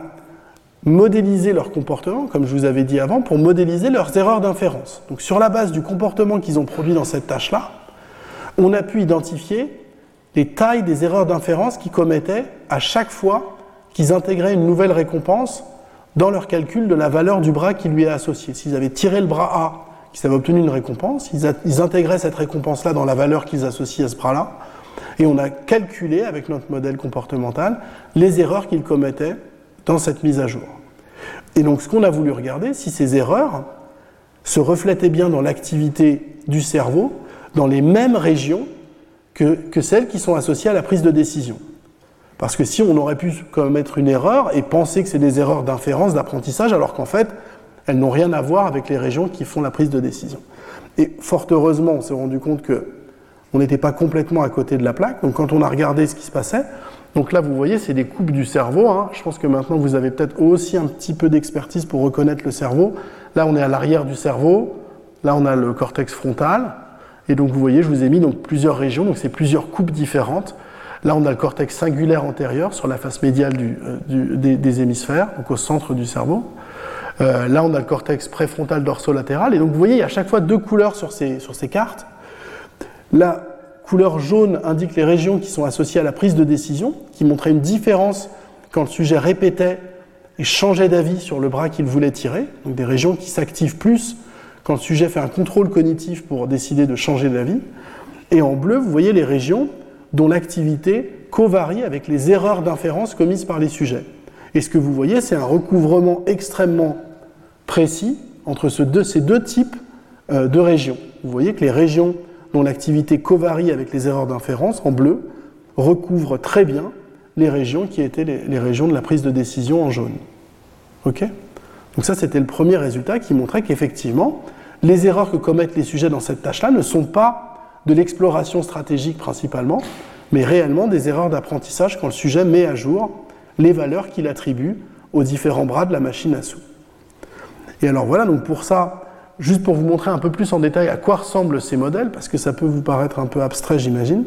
modéliser leur comportement, comme je vous avais dit avant, pour modéliser leurs erreurs d'inférence. Donc sur la base du comportement qu'ils ont produit dans cette tâche-là, on a pu identifier les tailles des erreurs d'inférence qu'ils commettaient à chaque fois qu'ils intégraient une nouvelle récompense dans leur calcul de la valeur du bras qui lui est associé. S'ils avaient tiré le bras A, qu'ils avaient obtenu une récompense, ils, a, ils intégraient cette récompense-là dans la valeur qu'ils associent à ce bras-là, et on a calculé avec notre modèle comportemental les erreurs qu'ils commettaient dans cette mise à jour. Et donc ce qu'on a voulu regarder, si ces erreurs se reflétaient bien dans l'activité du cerveau, dans les mêmes régions que, que celles qui sont associées à la prise de décision. Parce que si on aurait pu commettre une erreur et penser que c'est des erreurs d'inférence, d'apprentissage, alors qu'en fait, elles n'ont rien à voir avec les régions qui font la prise de décision. Et fort heureusement, on s'est rendu compte qu'on n'était pas complètement à côté de la plaque, donc quand on a regardé ce qui se passait, donc là, vous voyez, c'est des coupes du cerveau. Hein. Je pense que maintenant, vous avez peut-être aussi un petit peu d'expertise pour reconnaître le cerveau. Là, on est à l'arrière du cerveau. Là, on a le cortex frontal. Et donc, vous voyez, je vous ai mis donc, plusieurs régions. Donc, c'est plusieurs coupes différentes. Là, on a le cortex cingulaire antérieur sur la face médiale du, euh, du, des, des hémisphères, donc au centre du cerveau. Euh, là, on a le cortex préfrontal dorsolatéral. Et donc, vous voyez, il y a à chaque fois deux couleurs sur ces, sur ces cartes. Là, couleur jaune indique les régions qui sont associées à la prise de décision, qui montraient une différence quand le sujet répétait et changeait d'avis sur le bras qu'il voulait tirer, donc des régions qui s'activent plus quand le sujet fait un contrôle cognitif pour décider de changer d'avis. Et en bleu, vous voyez les régions dont l'activité covarie avec les erreurs d'inférence commises par les sujets. Et ce que vous voyez, c'est un recouvrement extrêmement précis entre ces deux, ces deux types de régions. Vous voyez que les régions dont l'activité covarie avec les erreurs d'inférence, en bleu, recouvre très bien les régions qui étaient les, les régions de la prise de décision en jaune. Ok ? Donc ça, c'était le premier résultat qui montrait qu'effectivement, les erreurs que commettent les sujets dans cette tâche-là ne sont pas de l'exploration stratégique principalement, mais réellement des erreurs d'apprentissage quand le sujet met à jour les valeurs qu'il attribue aux différents bras de la machine à sous. Et alors voilà, donc pour ça, juste pour vous montrer un peu plus en détail à quoi ressemblent ces modèles, parce que ça peut vous paraître un peu abstrait, j'imagine.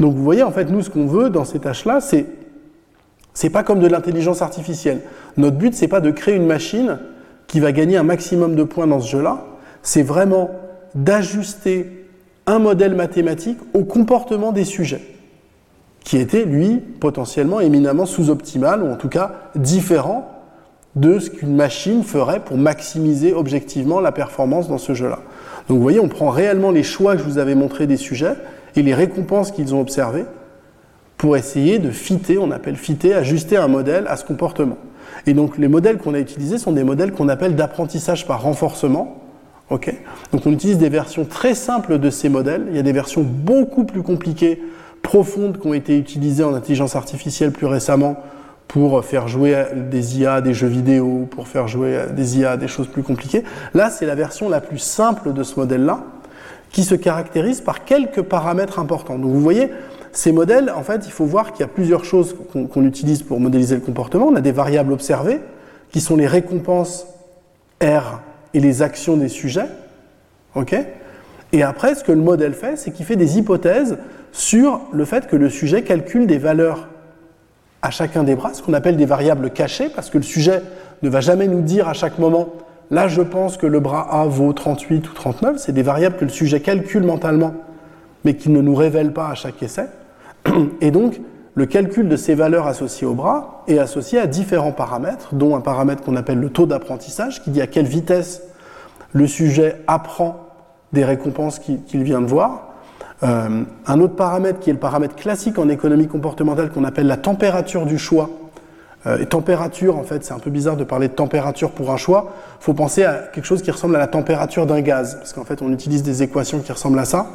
Donc vous voyez, en fait, nous, ce qu'on veut dans ces tâches-là, c'est, c'est pas comme de l'intelligence artificielle. Notre but, c'est pas de créer une machine qui va gagner un maximum de points dans ce jeu-là, c'est vraiment d'ajuster un modèle mathématique au comportement des sujets, qui était, lui, potentiellement éminemment sous-optimal, ou en tout cas différent, de ce qu'une machine ferait pour maximiser objectivement la performance dans ce jeu-là. Donc vous voyez, on prend réellement les choix que je vous avais montrés des sujets et les récompenses qu'ils ont observées pour essayer de fitter, on appelle fitter, ajuster un modèle à ce comportement. Et donc les modèles qu'on a utilisés sont des modèles qu'on appelle d'apprentissage par renforcement. Okay, donc on utilise des versions très simples de ces modèles. Il y a des versions beaucoup plus compliquées, profondes, qui ont été utilisées en intelligence artificielle plus récemment, pour faire jouer des I A à des jeux vidéo, pour faire jouer des I A à des choses plus compliquées. Là, c'est la version la plus simple de ce modèle-là, qui se caractérise par quelques paramètres importants. Donc vous voyez, ces modèles, en fait, il faut voir qu'il y a plusieurs choses qu'on, qu'on utilise pour modéliser le comportement. On a des variables observées, qui sont les récompenses R et les actions des sujets. Okay ? Et après, ce que le modèle fait, c'est qu'il fait des hypothèses sur le fait que le sujet calcule des valeurs à chacun des bras, ce qu'on appelle des variables cachées, parce que le sujet ne va jamais nous dire à chaque moment « là, je pense que le bras A vaut trente-huit ou trente-neuf », c'est des variables que le sujet calcule mentalement, mais qu'il ne nous révèle pas à chaque essai. Et donc, le calcul de ces valeurs associées au bras est associé à différents paramètres, dont un paramètre qu'on appelle le taux d'apprentissage, qui dit à quelle vitesse le sujet apprend des récompenses qu'il vient de voir. Euh, un autre paramètre qui est le paramètre classique en économie comportementale qu'on appelle la température du choix. Euh, et température, en fait, c'est un peu bizarre de parler de température pour un choix. Il faut penser à quelque chose qui ressemble à la température d'un gaz, parce qu'en fait, on utilise des équations qui ressemblent à ça.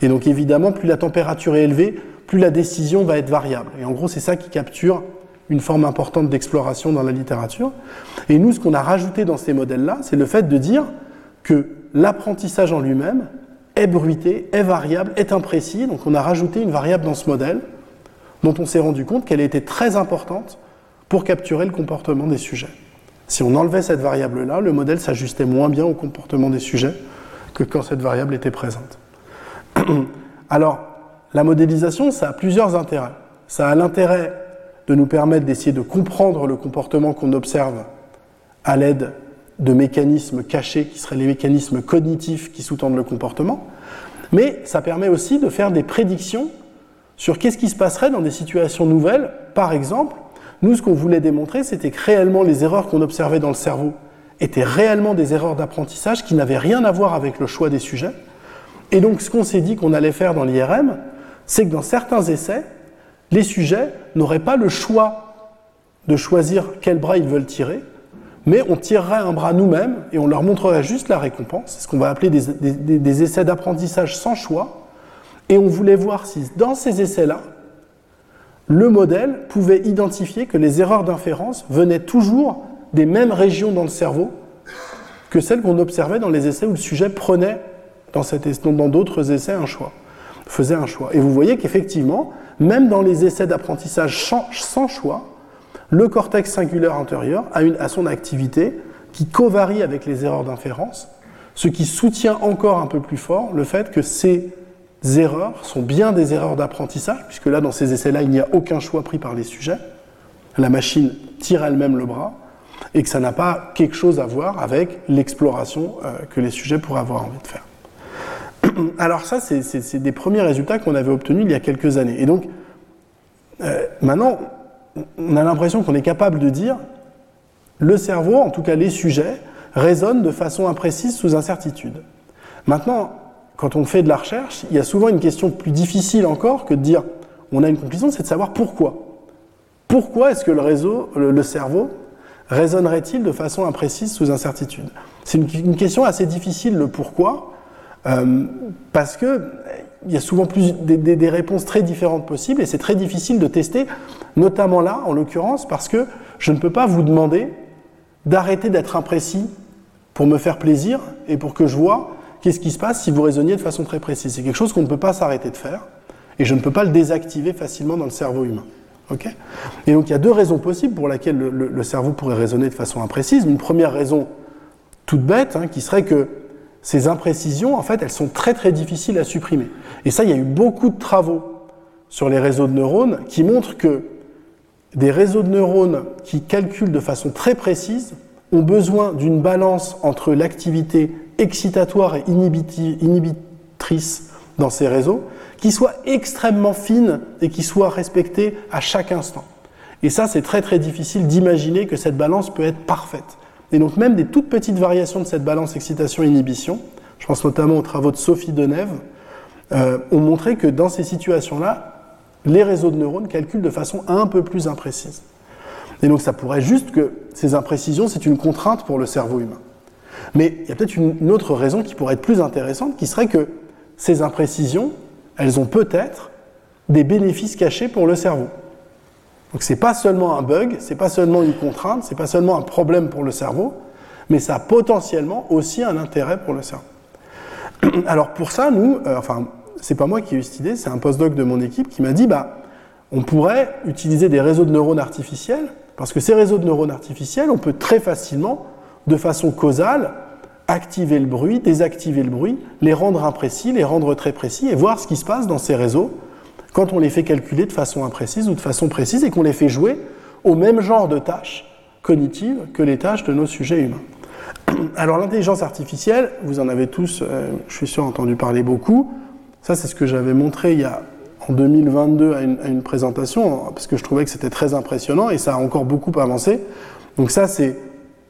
Et donc, évidemment, plus la température est élevée, plus la décision va être variable. Et en gros, c'est ça qui capture une forme importante d'exploration dans la littérature. Et nous, ce qu'on a rajouté dans ces modèles-là, c'est le fait de dire que l'apprentissage en lui-même est bruité, est variable, est imprécis. Donc on a rajouté une variable dans ce modèle dont on s'est rendu compte qu'elle était très importante pour capturer le comportement des sujets. Si on enlevait cette variable-là, le modèle s'ajustait moins bien au comportement des sujets que quand cette variable était présente. Alors, la modélisation, ça a plusieurs intérêts. Ça a l'intérêt de nous permettre d'essayer de comprendre le comportement qu'on observe à l'aide de mécanismes cachés, qui seraient les mécanismes cognitifs qui sous-tendent le comportement, mais ça permet aussi de faire des prédictions sur qu'est-ce qui se passerait dans des situations nouvelles. Par exemple, nous, ce qu'on voulait démontrer, c'était que réellement les erreurs qu'on observait dans le cerveau étaient réellement des erreurs d'apprentissage qui n'avaient rien à voir avec le choix des sujets. Et donc, ce qu'on s'est dit qu'on allait faire dans l'I R M, c'est que dans certains essais, les sujets n'auraient pas le choix de choisir quel bras ils veulent tirer, mais on tirerait un bras nous-mêmes et on leur montrerait juste la récompense, ce qu'on va appeler des, des, des essais d'apprentissage sans choix, et on voulait voir si dans ces essais-là, le modèle pouvait identifier que les erreurs d'inférence venaient toujours des mêmes régions dans le cerveau que celles qu'on observait dans les essais où le sujet prenait, dans, cette, dans d'autres essais, un choix, faisait un choix. Et vous voyez qu'effectivement, même dans les essais d'apprentissage sans, sans choix, le cortex cingulaire antérieur a, une, a son activité qui covarie avec les erreurs d'inférence, ce qui soutient encore un peu plus fort le fait que ces erreurs sont bien des erreurs d'apprentissage, puisque là, dans ces essais-là, il n'y a aucun choix pris par les sujets. La machine tire elle-même le bras, et que ça n'a pas quelque chose à voir avec l'exploration euh, que les sujets pourraient avoir envie de faire. Alors ça, c'est, c'est, c'est des premiers résultats qu'on avait obtenus il y a quelques années. Et donc, euh, maintenant, on a l'impression qu'on est capable de dire le cerveau, en tout cas les sujets, raisonnent de façon imprécise sous incertitude. Maintenant, quand on fait de la recherche, il y a souvent une question plus difficile encore que de dire on a une conclusion, c'est de savoir pourquoi. Pourquoi est-ce que le, réseau, le, le cerveau raisonnerait-il de façon imprécise sous incertitude ? C'est une, une question assez difficile, le pourquoi, euh, parce que il y a souvent plus des, des, des réponses très différentes possibles et c'est très difficile de tester, notamment là, en l'occurrence, parce que je ne peux pas vous demander d'arrêter d'être imprécis pour me faire plaisir et pour que je vois qu'est-ce qui se passe si vous raisonniez de façon très précise. C'est quelque chose qu'on ne peut pas s'arrêter de faire et je ne peux pas le désactiver facilement dans le cerveau humain. Okay ? Et donc, il y a deux raisons possibles pour lesquelles le, le, le cerveau pourrait raisonner de façon imprécise. Une première raison toute bête, hein, qui serait que ces imprécisions, en fait, elles sont très très difficiles à supprimer. Et ça, il y a eu beaucoup de travaux sur les réseaux de neurones qui montrent que des réseaux de neurones qui calculent de façon très précise ont besoin d'une balance entre l'activité excitatoire et inhibitrice dans ces réseaux, qui soit extrêmement fine et qui soit respectée à chaque instant. Et ça, c'est très très difficile d'imaginer que cette balance peut être parfaite. Et donc même des toutes petites variations de cette balance excitation-inhibition, je pense notamment aux travaux de Sophie Deneve, euh, ont montré que dans ces situations-là, les réseaux de neurones calculent de façon un peu plus imprécise. Et donc ça pourrait juste que ces imprécisions, c'est une contrainte pour le cerveau humain. Mais il y a peut-être une, une autre raison qui pourrait être plus intéressante, qui serait que ces imprécisions, elles ont peut-être des bénéfices cachés pour le cerveau. Donc c'est pas seulement un bug, c'est pas seulement une contrainte, c'est pas seulement un problème pour le cerveau, mais ça a potentiellement aussi un intérêt pour le cerveau. Alors pour ça, nous, euh, enfin, c'est pas moi qui ai eu cette idée, c'est un postdoc de mon équipe qui m'a dit, bah, on pourrait utiliser des réseaux de neurones artificiels, parce que ces réseaux de neurones artificiels, on peut très facilement, de façon causale, activer le bruit, désactiver le bruit, les rendre imprécis, les rendre très précis, et voir ce qui se passe dans ces réseaux quand on les fait calculer de façon imprécise ou de façon précise et qu'on les fait jouer au même genre de tâches cognitives que les tâches de nos sujets humains. Alors l'intelligence artificielle, vous en avez tous, euh, je suis sûr, entendu parler beaucoup. Ça, c'est ce que j'avais montré il y a, en deux mille vingt-deux à une, à une présentation, parce que je trouvais que c'était très impressionnant et ça a encore beaucoup avancé. Donc ça, c'est,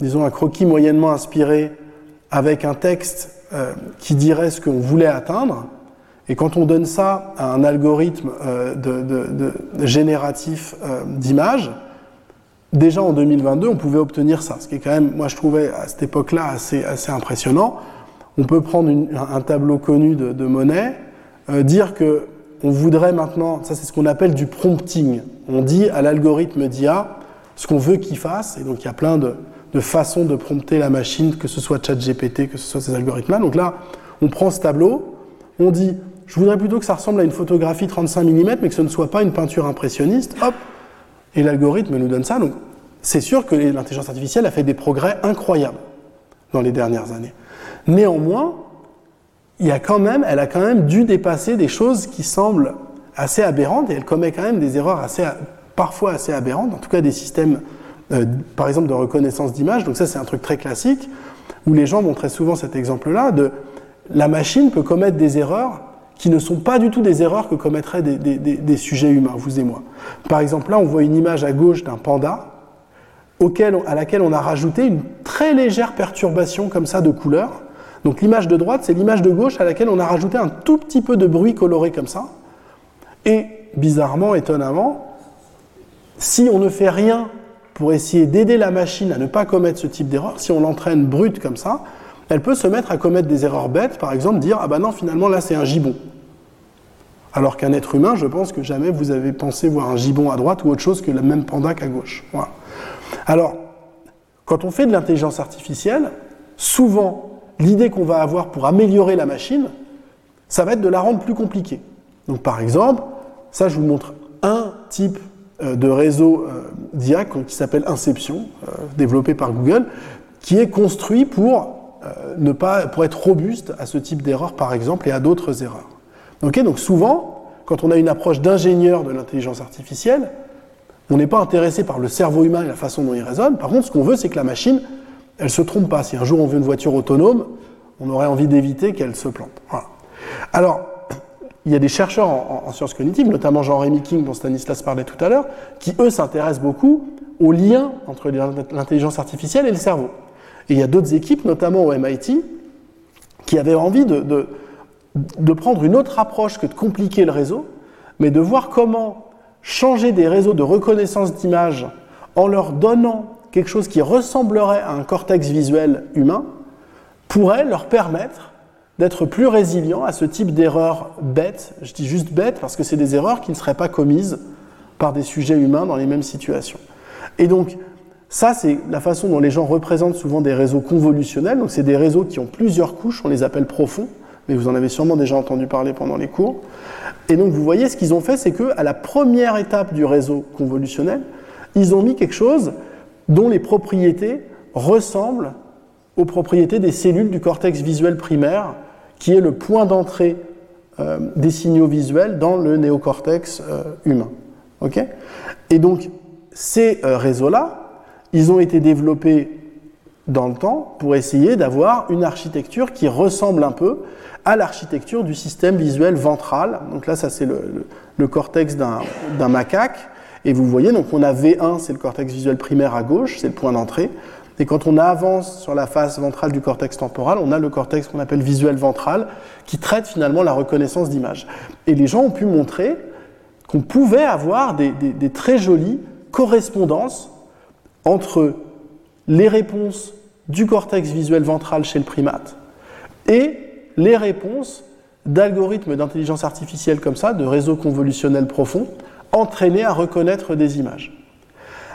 disons, un croquis moyennement inspiré avec un texte euh, qui dirait ce qu'on voulait atteindre. Et quand on donne ça à un algorithme euh, de, de, de génératif euh, d'images, déjà en deux mille vingt-deux, on pouvait obtenir ça, ce qui est quand même, moi je trouvais à cette époque-là assez, assez impressionnant. On peut prendre une, un tableau connu de, de Monet, euh, dire que on voudrait maintenant, ça c'est ce qu'on appelle du prompting. On dit à l'algorithme d'I A ce qu'on veut qu'il fasse, et donc il y a plein de, de façons de prompter la machine, que ce soit ChatGPT, que ce soit ces algorithmes-là. Donc là, on prend ce tableau, on dit je voudrais plutôt que ça ressemble à une photographie trente-cinq millimètres, mais que ce ne soit pas une peinture impressionniste, hop, et l'algorithme nous donne ça. Donc, c'est sûr que l'intelligence artificielle a fait des progrès incroyables dans les dernières années. Néanmoins, il y a quand même, elle a quand même dû dépasser des choses qui semblent assez aberrantes, et elle commet quand même des erreurs assez, parfois assez aberrantes, en tout cas des systèmes, euh, par exemple, de reconnaissance d'image. Donc ça, c'est un truc très classique, où les gens montraient souvent cet exemple-là, de la machine peut commettre des erreurs qui ne sont pas du tout des erreurs que commettraient des, des, des, des sujets humains, vous et moi. Par exemple, là, on voit une image à gauche d'un panda, auquel, à laquelle on a rajouté une très légère perturbation comme ça de couleur. Donc l'image de droite, c'est l'image de gauche à laquelle on a rajouté un tout petit peu de bruit coloré comme ça. Et bizarrement, étonnamment, si on ne fait rien pour essayer d'aider la machine à ne pas commettre ce type d'erreur, si on l'entraîne brute comme ça, elle peut se mettre à commettre des erreurs bêtes, par exemple dire « Ah ben non, finalement, là, c'est un gibbon ». Alors qu'un être humain, je pense que jamais vous avez pensé voir un gibbon à droite ou autre chose que le même panda qu'à gauche. Voilà. Alors, quand on fait de l'intelligence artificielle, souvent, l'idée qu'on va avoir pour améliorer la machine, ça va être de la rendre plus compliquée. Donc par exemple, ça je vous montre un type de réseau d'I A qui s'appelle Inception, développé par Google, qui est construit pour, ne pas, pour être robuste à ce type d'erreur par exemple et à d'autres erreurs. Okay, donc souvent, quand on a une approche d'ingénieur de l'intelligence artificielle, on n'est pas intéressé par le cerveau humain et la façon dont il raisonne. Par contre, ce qu'on veut, c'est que la machine, elle ne se trompe pas. Si un jour on veut une voiture autonome, on aurait envie d'éviter qu'elle se plante. Voilà. Alors, il y a des chercheurs en, en, en sciences cognitives, notamment Jean-Rémy King, dont Stanislas parlait tout à l'heure, qui, eux, s'intéressent beaucoup au lien entre l'intelligence artificielle et le cerveau. Et il y a d'autres équipes, notamment au M I T, qui avaient envie de, de, de prendre une autre approche que de compliquer le réseau, mais de voir comment changer des réseaux de reconnaissance d'images en leur donnant quelque chose qui ressemblerait à un cortex visuel humain, pourrait leur permettre d'être plus résilients à ce type d'erreurs bêtes. Je dis juste bêtes parce que c'est des erreurs qui ne seraient pas commises par des sujets humains dans les mêmes situations. Et donc, ça, c'est la façon dont les gens représentent souvent des réseaux convolutionnels. Donc, c'est des réseaux qui ont plusieurs couches, on les appelle profonds, mais vous en avez sûrement déjà entendu parler pendant les cours. Et donc, vous voyez, ce qu'ils ont fait, c'est qu'à la première étape du réseau convolutionnel, ils ont mis quelque chose dont les propriétés ressemblent aux propriétés des cellules du cortex visuel primaire, qui est le point d'entrée euh, des signaux visuels dans le néocortex euh, humain. Okay ? Et donc, ces euh, réseaux-là, ils ont été développés dans le temps pour essayer d'avoir une architecture qui ressemble un peu à l'architecture du système visuel ventral. Donc là, ça c'est le, le, le cortex d'un, d'un macaque. Et vous voyez, donc on a V un, c'est le cortex visuel primaire à gauche, c'est le point d'entrée. Et quand on avance sur la face ventrale du cortex temporal, on a le cortex qu'on appelle visuel ventral, qui traite finalement la reconnaissance d'images. Et les gens ont pu montrer qu'on pouvait avoir des, des, des très jolies correspondances entre les réponses du cortex visuel ventral chez le primate et les réponses d'algorithmes d'intelligence artificielle comme ça, de réseaux convolutionnels profonds, entraîné à reconnaître des images.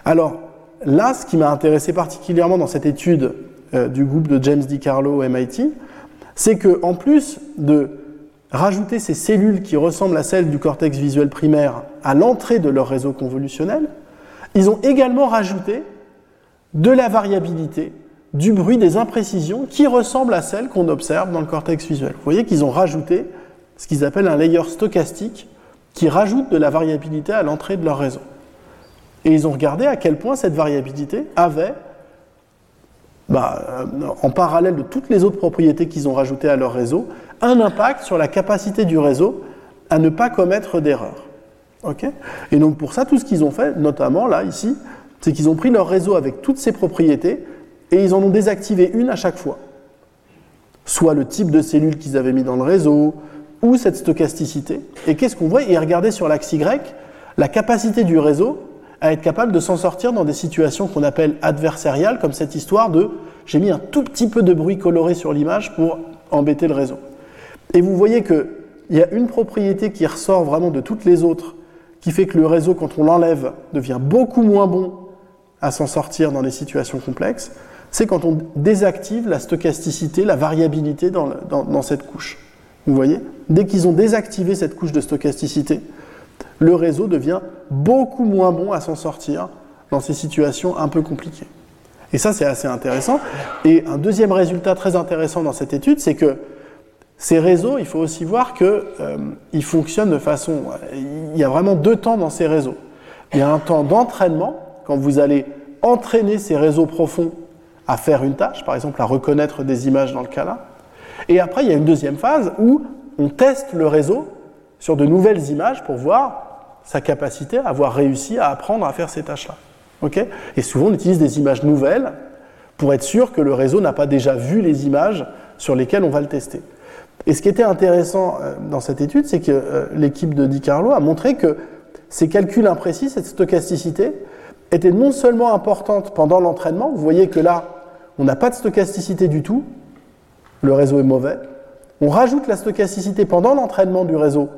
Alors là, ce qui m'a intéressé particulièrement dans cette étude euh, du groupe de James Di Carlo au M I T, c'est qu'en plus de rajouter ces cellules qui ressemblent à celles du cortex visuel primaire à l'entrée de leur réseau convolutionnel, ils ont également rajouté de la variabilité, du bruit, des imprécisions qui ressemblent à celles qu'on observe dans le cortex visuel. Vous voyez qu'ils ont rajouté ce qu'ils appellent un layer stochastique qui rajoutent de la variabilité à l'entrée de leur réseau. Et ils ont regardé à quel point cette variabilité avait, bah, en parallèle de toutes les autres propriétés qu'ils ont rajoutées à leur réseau, un impact sur la capacité du réseau à ne pas commettre d'erreurs. Okay ? Et donc pour ça, tout ce qu'ils ont fait, notamment là, ici, c'est qu'ils ont pris leur réseau avec toutes ses propriétés et ils en ont désactivé une à chaque fois. Soit le type de cellule qu'ils avaient mis dans le réseau, ou cette stochasticité. Et qu'est-ce qu'on voit ? Et regardez sur l'axe Y, la capacité du réseau à être capable de s'en sortir dans des situations qu'on appelle adversariales, comme cette histoire de « j'ai mis un tout petit peu de bruit coloré sur l'image pour embêter le réseau ». Et vous voyez qu'il y a une propriété qui ressort vraiment de toutes les autres, qui fait que le réseau, quand on l'enlève, devient beaucoup moins bon à s'en sortir dans des situations complexes, c'est quand on désactive la stochasticité, la variabilité dans, le, dans, dans cette couche. Vous voyez ? Dès qu'ils ont désactivé cette couche de stochasticité, le réseau devient beaucoup moins bon à s'en sortir dans ces situations un peu compliquées. Et ça, c'est assez intéressant. Et un deuxième résultat très intéressant dans cette étude, c'est que Ces réseaux, il faut aussi voir qu'ils euh, fonctionnent de façon... Il y a vraiment deux temps dans ces réseaux. Il y a un temps d'entraînement, quand vous allez entraîner ces réseaux profonds à faire une tâche, par exemple à reconnaître des images dans le cas là. Et après, il y a une deuxième phase où on teste le réseau sur de nouvelles images pour voir sa capacité à avoir réussi à apprendre à faire ces tâches-là. Okay ? Et souvent, on utilise des images nouvelles pour être sûr que le réseau n'a pas déjà vu les images sur lesquelles on va le tester. Et ce qui était intéressant dans cette étude, c'est que l'équipe de Di Carlo a montré que ces calculs imprécis, cette stochasticité, était non seulement importante pendant l'entraînement, vous voyez que là, on n'a pas de stochasticité du tout, le réseau est mauvais, on rajoute la stochasticité pendant l'entraînement du réseau,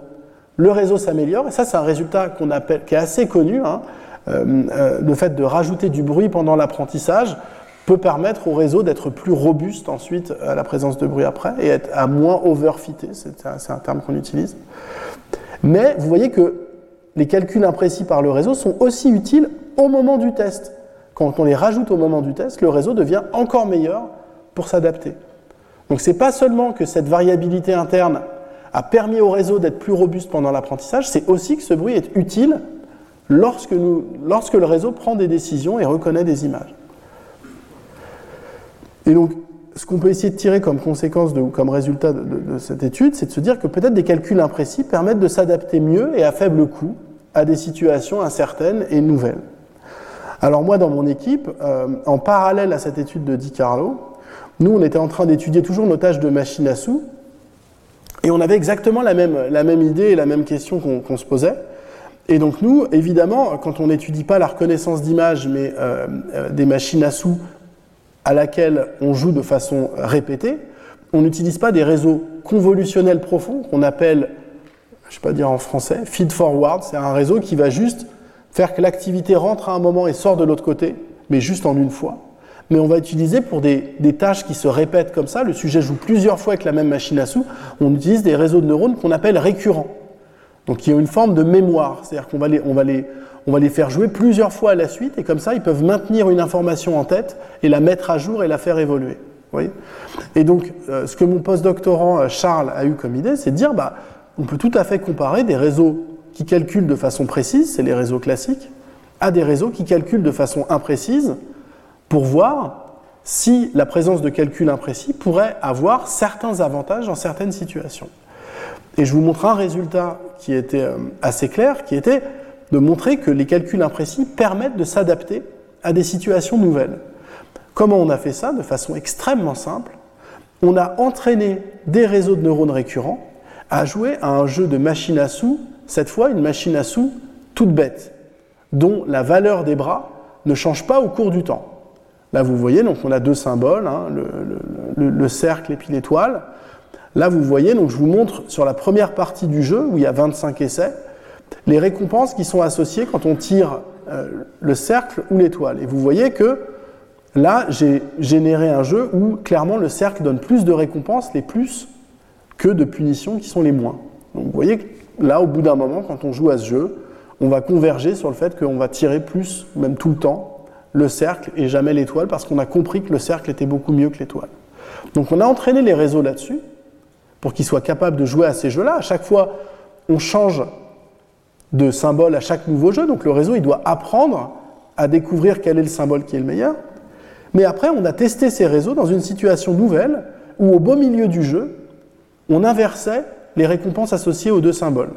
le réseau s'améliore, et ça c'est un résultat qu'on appelle, qui est assez connu, hein, euh, euh, le fait de rajouter du bruit pendant l'apprentissage peut permettre au réseau d'être plus robuste ensuite à la présence de bruit après, et être à moins overfité, c'est un, c'est un terme qu'on utilise. Mais vous voyez que les calculs imprécis par le réseau sont aussi utiles au moment du test. Quand on les rajoute au moment du test, le réseau devient encore meilleur pour s'adapter. Donc c'est pas seulement que cette variabilité interne a permis au réseau d'être plus robuste pendant l'apprentissage, c'est aussi que ce bruit est utile lorsque, nous, lorsque le réseau prend des décisions et reconnaît des images. Et donc, ce qu'on peut essayer de tirer comme conséquence, de, comme résultat de, de, de cette étude, c'est de se dire que peut-être des calculs imprécis permettent de s'adapter mieux et à faible coût à des situations incertaines et nouvelles. Alors moi, dans mon équipe, euh, en parallèle à cette étude de Di Carlo, nous, on était en train d'étudier toujours nos tâches de machine à sous, et on avait exactement la même, la même idée et la même question qu'on, qu'on se posait. Et donc nous, évidemment, quand on n'étudie pas la reconnaissance d'images, mais euh, euh, des machines à sous à laquelle on joue de façon répétée, on n'utilise pas des réseaux convolutionnels profonds qu'on appelle, je ne sais pas dire en français, feed-forward, c'est un réseau qui va juste faire que l'activité rentre à un moment et sort de l'autre côté, mais juste en une fois. Mais on va utiliser pour des, des tâches qui se répètent comme ça, le sujet joue plusieurs fois avec la même machine à sous, on utilise des réseaux de neurones qu'on appelle récurrents, donc qui ont une forme de mémoire, c'est-à-dire qu'on va les, on va les, on va les faire jouer plusieurs fois à la suite, et comme ça ils peuvent maintenir une information en tête, et la mettre à jour et la faire évoluer. Vous voyez ? Et donc, euh, ce que mon postdoctorant Charles a eu comme idée, c'est de dire, bah, on peut tout à fait comparer des réseaux qui calculent de façon précise, c'est les réseaux classiques, à des réseaux qui calculent de façon imprécise, pour voir si la présence de calculs imprécis pourrait avoir certains avantages dans certaines situations. Et je vous montre un résultat qui était assez clair, qui était de montrer que les calculs imprécis permettent de s'adapter à des situations nouvelles. Comment on a fait ça ? De façon extrêmement simple. On a entraîné des réseaux de neurones récurrents à jouer à un jeu de machine à sous, cette fois une machine à sous toute bête, dont la valeur des bras ne change pas au cours du temps. Là, vous voyez, donc on a deux symboles, hein, le, le, le, le cercle et puis l'étoile. Là, vous voyez, donc je vous montre sur la première partie du jeu, où il y a vingt-cinq essais, les récompenses qui sont associées quand on tire euh, le cercle ou l'étoile. Et vous voyez que là, j'ai généré un jeu où, clairement, le cercle donne plus de récompenses, les plus, que de punitions qui sont les moins. Donc vous voyez que là, au bout d'un moment, quand on joue à ce jeu, on va converger sur le fait qu'on va tirer plus, même tout le temps, le cercle et jamais l'étoile, parce qu'on a compris que le cercle était beaucoup mieux que l'étoile. Donc on a entraîné les réseaux là-dessus, pour qu'ils soient capables de jouer à ces jeux-là. À chaque fois, on change de symbole à chaque nouveau jeu, donc le réseau il doit apprendre à découvrir quel est le symbole qui est le meilleur. Mais après, on a testé ces réseaux dans une situation nouvelle, où au beau milieu du jeu, on inversait les récompenses associées aux deux symboles.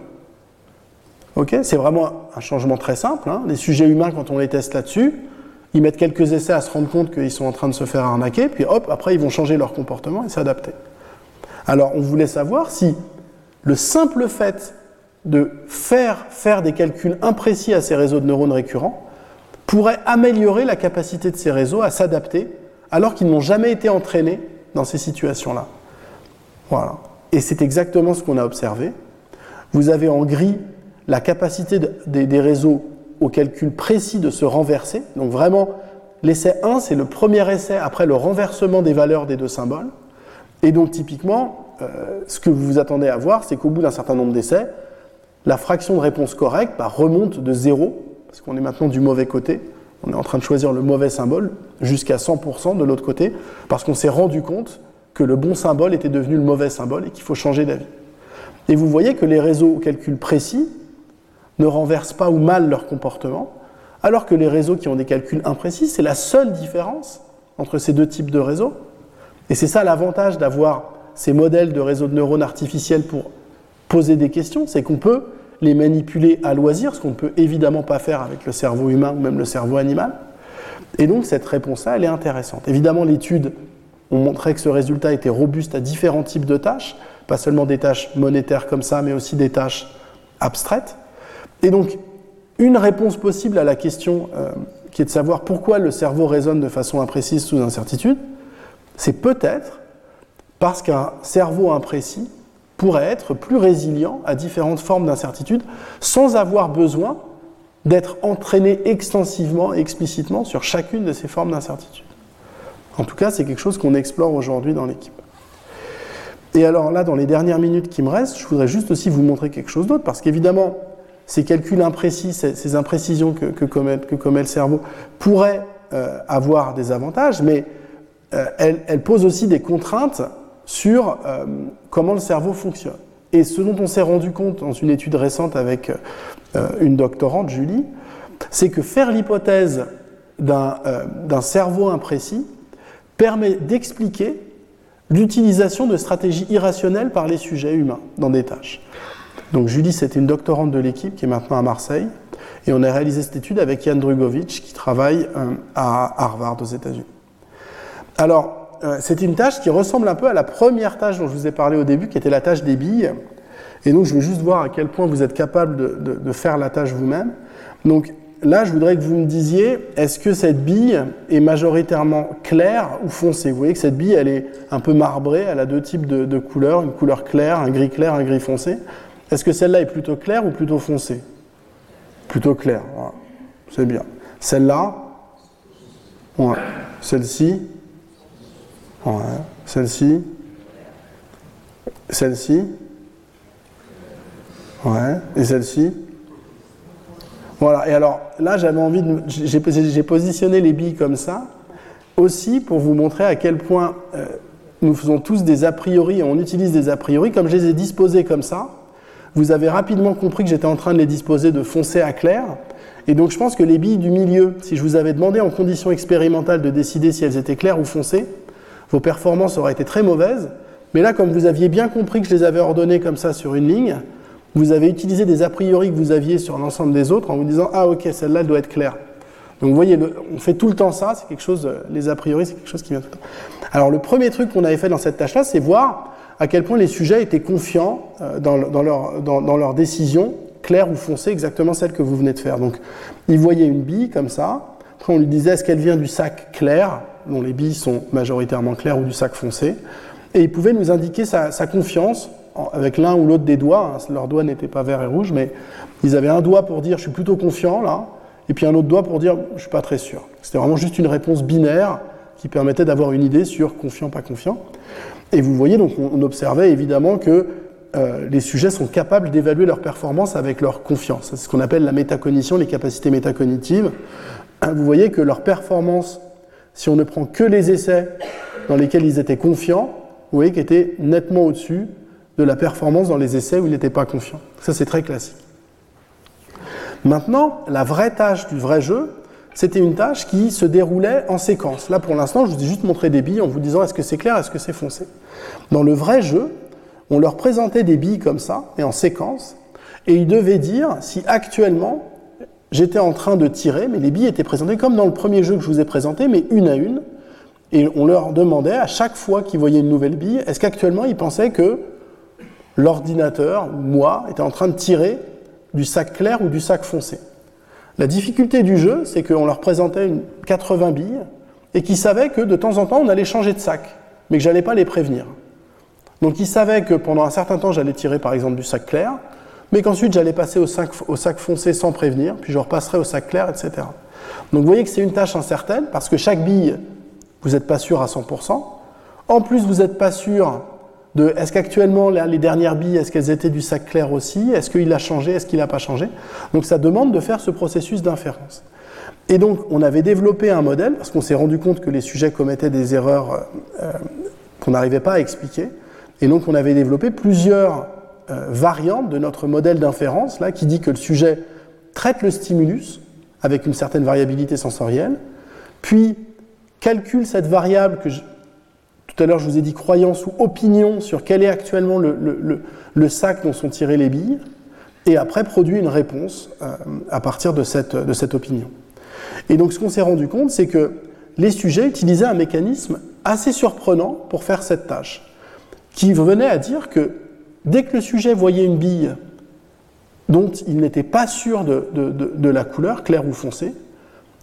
Okay ? C'est vraiment un changement très simple, hein. Les sujets humains, quand on les teste là-dessus, ils mettent quelques essais à se rendre compte qu'ils sont en train de se faire arnaquer, puis hop, après ils vont changer leur comportement et s'adapter. Alors on voulait savoir si le simple fait de faire, faire des calculs imprécis à ces réseaux de neurones récurrents pourrait améliorer la capacité de ces réseaux à s'adapter alors qu'ils n'ont jamais été entraînés dans ces situations-là. Voilà. Et c'est exactement ce qu'on a observé. Vous avez en gris la capacité de, des, des réseaux au calcul précis de se renverser, donc vraiment l'essai un, c'est le premier essai après le renversement des valeurs des deux symboles, et donc typiquement, euh, ce que vous vous attendez à voir, c'est qu'au bout d'un certain nombre d'essais, la fraction de réponse correcte bah, remonte de zéro, parce qu'on est maintenant du mauvais côté, on est en train de choisir le mauvais symbole, jusqu'à cent pour cent de l'autre côté, parce qu'on s'est rendu compte que le bon symbole était devenu le mauvais symbole et qu'il faut changer d'avis. Et vous voyez que les réseaux au calcul précis ne renversent pas ou mal leur comportement, alors que les réseaux qui ont des calculs imprécis, c'est la seule différence entre ces deux types de réseaux. Et c'est ça l'avantage d'avoir ces modèles de réseaux de neurones artificiels pour poser des questions, c'est qu'on peut les manipuler à loisir, ce qu'on ne peut évidemment pas faire avec le cerveau humain ou même le cerveau animal. Et donc cette réponse-là, elle est intéressante. Évidemment, l'étude, on montrait que ce résultat était robuste à différents types de tâches, pas seulement des tâches monétaires comme ça, mais aussi des tâches abstraites. Et donc, une réponse possible à la question euh, qui est de savoir pourquoi le cerveau raisonne de façon imprécise sous incertitude, c'est peut-être parce qu'un cerveau imprécis pourrait être plus résilient à différentes formes d'incertitude sans avoir besoin d'être entraîné extensivement et explicitement sur chacune de ces formes d'incertitude. En tout cas, c'est quelque chose qu'on explore aujourd'hui dans l'équipe. Et alors là, dans les dernières minutes qui me restent, je voudrais juste aussi vous montrer quelque chose d'autre, parce qu'évidemment, ces calculs imprécis, ces, ces imprécisions que, que, commet, que commet le cerveau pourraient euh, avoir des avantages, mais euh, elles, elles posent aussi des contraintes sur euh, comment le cerveau fonctionne. Et ce dont on s'est rendu compte dans une étude récente avec euh, une doctorante, Julie, c'est que faire l'hypothèse d'un, euh, d'un cerveau imprécis permet d'expliquer l'utilisation de stratégies irrationnelles par les sujets humains dans des tâches. Donc Julie, c'était une doctorante de l'équipe qui est maintenant à Marseille, et on a réalisé cette étude avec Yann Drugovic qui travaille à Harvard aux États-Unis. Alors, c'est une tâche qui ressemble un peu à la première tâche dont je vous ai parlé au début, qui était la tâche des billes, et donc je veux juste voir à quel point vous êtes capable de, de, de faire la tâche vous-même. Donc là, je voudrais que vous me disiez, est-ce que cette bille est majoritairement claire ou foncée ? Vous voyez que cette bille, elle est un peu marbrée, elle a deux types de, de couleurs, une couleur claire, un gris clair, un gris foncé. Est-ce que celle-là est plutôt claire ou plutôt foncée ? Plutôt claire, voilà. C'est bien. Celle-là ? Ouais. Celle-ci ? Ouais. Celle-ci ? Celle-ci ? Ouais. Et celle-ci ? Voilà, et alors là j'avais envie de. J'ai, j'ai positionné les billes comme ça, aussi pour vous montrer à quel point euh, nous faisons tous des a priori, et on utilise des a priori. Comme je les ai disposés comme ça, vous avez rapidement compris que j'étais en train de les disposer de foncé à clair. Et donc je pense que les billes du milieu, si je vous avais demandé en conditions expérimentales de décider si elles étaient claires ou foncées, vos performances auraient été très mauvaises. Mais là, comme vous aviez bien compris que je les avais ordonnées comme ça sur une ligne, vous avez utilisé des a priori que vous aviez sur l'ensemble des autres en vous disant « Ah ok, celle-là doit être claire ». Donc vous voyez, le, on fait tout le temps ça, c'est quelque chose, les a priori, c'est quelque chose qui vient tout le temps. Alors le premier truc qu'on avait fait dans cette tâche-là, c'est voir à quel point les sujets étaient confiants dans, dans, leur, dans, dans leur décision, claire ou foncée, exactement celle que vous venez de faire. Donc ils voyaient une bille comme ça, après on lui disait « Est-ce qu'elle vient du sac clair ?» dont les billes sont majoritairement claires ou du sac foncé, et ils pouvaient nous indiquer sa, sa confiance avec l'un ou l'autre des doigts, hein, leurs doigts n'étaient pas verts et rouges, mais ils avaient un doigt pour dire « je suis plutôt confiant là », et puis un autre doigt pour dire « je suis pas très sûr ». C'était vraiment juste une réponse binaire qui permettait d'avoir une idée sur confiant, pas confiant. Et vous voyez, donc on observait évidemment que euh, les sujets sont capables d'évaluer leur performance avec leur confiance. C'est ce qu'on appelle la métacognition, les capacités métacognitives. Vous voyez que leur performance, si on ne prend que les essais dans lesquels ils étaient confiants, vous voyez qu'ils étaient nettement au-dessus de la performance dans les essais où il n'était pas confiant. Ça, c'est très classique. Maintenant, la vraie tâche du vrai jeu, c'était une tâche qui se déroulait en séquence. Là, pour l'instant, je vous ai juste montré des billes en vous disant est-ce que c'est clair, est-ce que c'est foncé. Dans le vrai jeu, on leur présentait des billes comme ça, et en séquence, et ils devaient dire si actuellement j'étais en train de tirer, mais les billes étaient présentées comme dans le premier jeu que je vous ai présenté, mais une à une, et on leur demandait à chaque fois qu'ils voyaient une nouvelle bille, est-ce qu'actuellement ils pensaient que l'ordinateur, moi, était en train de tirer du sac clair ou du sac foncé. La difficulté du jeu, c'est qu'on leur présentait une quatre-vingts billes et qu'ils savaient que de temps en temps, on allait changer de sac, mais que j'allais pas les prévenir. Donc ils savaient que pendant un certain temps, j'allais tirer par exemple du sac clair, mais qu'ensuite j'allais passer au sac, au sac foncé sans prévenir, puis je repasserais au sac clair, et cetera. Donc vous voyez que c'est une tâche incertaine, parce que chaque bille, vous n'êtes pas sûr à cent pour cent. En plus, vous n'êtes pas sûr de est-ce qu'actuellement, les dernières billes, est-ce qu'elles étaient du sac clair aussi ? Est-ce qu'il a changé ? Est-ce qu'il n'a pas changé ? Donc ça demande de faire ce processus d'inférence. Et donc, on avait développé un modèle, parce qu'on s'est rendu compte que les sujets commettaient des erreurs euh, qu'on n'arrivait pas à expliquer. Et donc on avait développé plusieurs euh, variantes de notre modèle d'inférence là, qui dit que le sujet traite le stimulus avec une certaine variabilité sensorielle, puis calcule cette variable que je, tout à l'heure je vous ai dit croyance ou opinion sur quel est actuellement le, le, le, le sac dont sont tirées les billes, et après produit une réponse euh, à partir de cette, de cette opinion. Et donc ce qu'on s'est rendu compte, c'est que les sujets utilisaient un mécanisme assez surprenant pour faire cette tâche, qui venait à dire que dès que le sujet voyait une bille dont il n'était pas sûr de, de, de, de la couleur, claire ou foncée,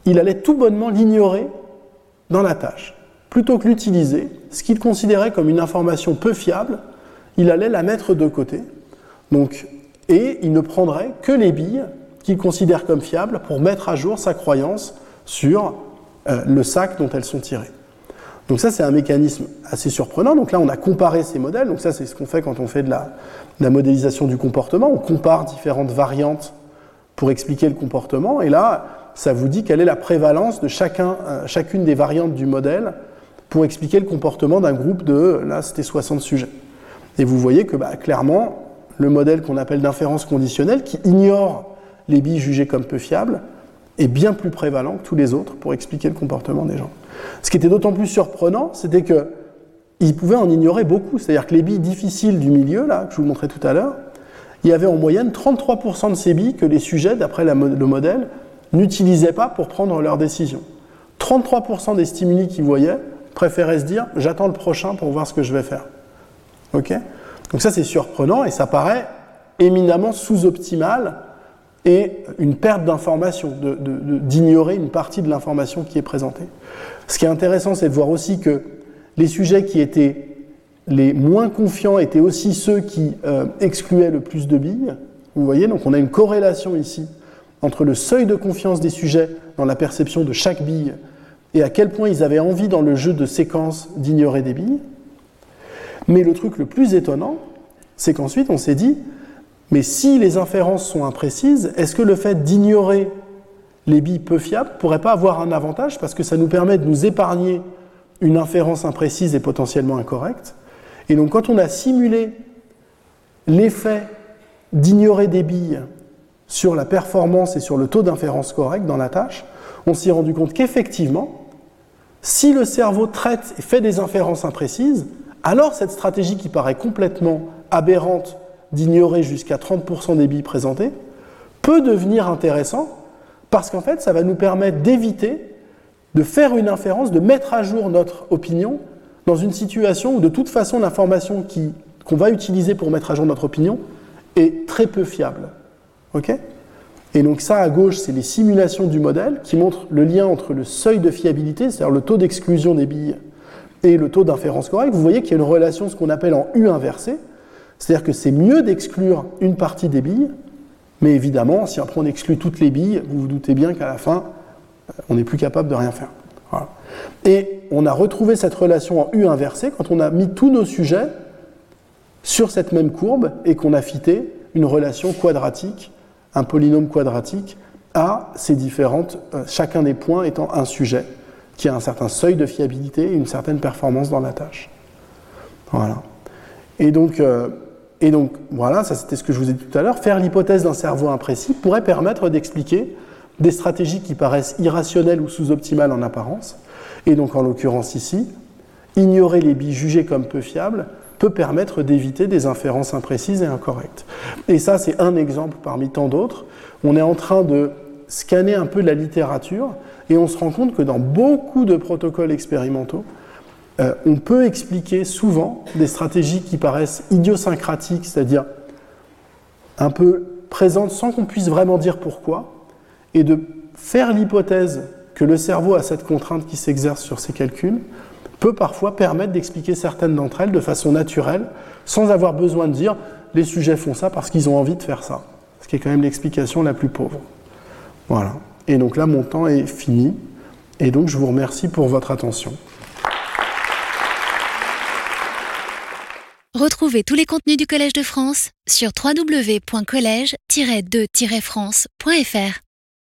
il allait tout bonnement l'ignorer dans la tâche. Plutôt que l'utiliser, ce qu'il considérait comme une information peu fiable, il allait la mettre de côté, donc, et il ne prendrait que les billes qu'il considère comme fiables pour mettre à jour sa croyance sur euh, le sac dont elles sont tirées. Donc ça, c'est un mécanisme assez surprenant. Donc là, on a comparé ces modèles. Donc ça, c'est ce qu'on fait quand on fait de la, de la modélisation du comportement. On compare différentes variantes pour expliquer le comportement. Et là, ça vous dit quelle est la prévalence de chacun, euh, chacune des variantes du modèle pour expliquer le comportement d'un groupe de, là, c'était soixante sujets. Et vous voyez que, bah, clairement, le modèle qu'on appelle d'inférence conditionnelle, qui ignore les billes jugées comme peu fiables, est bien plus prévalent que tous les autres pour expliquer le comportement des gens. Ce qui était d'autant plus surprenant, c'était qu'ils pouvaient en ignorer beaucoup. C'est-à-dire que les billes difficiles du milieu, là, que je vous montrais tout à l'heure, il y avait en moyenne trente-trois pour cent de ces billes que les sujets, d'après la, le modèle, n'utilisaient pas pour prendre leurs décisions. trente-trois pour cent des stimuli qu'ils voyaient préféraient se dire « j'attends le prochain pour voir ce que je vais faire ». Okay ? Donc ça, c'est surprenant et ça paraît éminemment sous-optimal et une perte d'information, de, de, de, d'ignorer une partie de l'information qui est présentée. Ce qui est intéressant, c'est de voir aussi que les sujets qui étaient les moins confiants étaient aussi ceux qui euh, excluaient le plus de billes. Vous voyez, donc on a une corrélation ici entre le seuil de confiance des sujets dans la perception de chaque bille et à quel point ils avaient envie dans le jeu de séquence d'ignorer des billes. Mais le truc le plus étonnant, c'est qu'ensuite on s'est dit, mais si les inférences sont imprécises, est-ce que le fait d'ignorer les billes peu fiables ne pourrait pas avoir un avantage parce que ça nous permet de nous épargner une inférence imprécise et potentiellement incorrecte. Et donc quand on a simulé l'effet d'ignorer des billes sur la performance et sur le taux d'inférence correct dans la tâche, on s'est rendu compte qu'effectivement, si le cerveau traite et fait des inférences imprécises, alors cette stratégie qui paraît complètement aberrante d'ignorer jusqu'à trente pour cent des billes présentées, peut devenir intéressant parce qu'en fait, ça va nous permettre d'éviter de faire une inférence, de mettre à jour notre opinion dans une situation où de toute façon, l'information qui, qu'on va utiliser pour mettre à jour notre opinion est très peu fiable. Okay ? Et donc ça, à gauche, c'est les simulations du modèle qui montrent le lien entre le seuil de fiabilité, c'est-à-dire le taux d'exclusion des billes et le taux d'inférence correcte. Vous voyez qu'il y a une relation, ce qu'on appelle en U inversé, c'est-à-dire que c'est mieux d'exclure une partie des billes, mais évidemment, si après on exclut toutes les billes, vous vous doutez bien qu'à la fin, on n'est plus capable de rien faire. Voilà. Et on a retrouvé cette relation en U inversée quand on a mis tous nos sujets sur cette même courbe et qu'on a fité une relation quadratique, un polynôme quadratique, à ces différentes, euh, chacun des points étant un sujet qui a un certain seuil de fiabilité et une certaine performance dans la tâche. Voilà. Et donc, euh, et donc, voilà, ça c'était ce que je vous ai dit tout à l'heure, faire l'hypothèse d'un cerveau imprécis pourrait permettre d'expliquer des stratégies qui paraissent irrationnelles ou sous-optimales en apparence, et donc en l'occurrence ici, ignorer les billes jugées comme peu fiables peut permettre d'éviter des inférences imprécises et incorrectes. Et ça, c'est un exemple parmi tant d'autres. On est en train de scanner un peu la littérature, et on se rend compte que dans beaucoup de protocoles expérimentaux, Euh, on peut expliquer souvent des stratégies qui paraissent idiosyncratiques, c'est-à-dire un peu présentes sans qu'on puisse vraiment dire pourquoi, et de faire l'hypothèse que le cerveau a cette contrainte qui s'exerce sur ses calculs, peut parfois permettre d'expliquer certaines d'entre elles de façon naturelle, sans avoir besoin de dire « les sujets font ça parce qu'ils ont envie de faire ça », ce qui est quand même l'explication la plus pauvre. Voilà. Et donc là, mon temps est fini, et donc je vous remercie pour votre attention. Retrouvez tous les contenus du Collège de France sur w w w point collège tiret de tiret france point f r.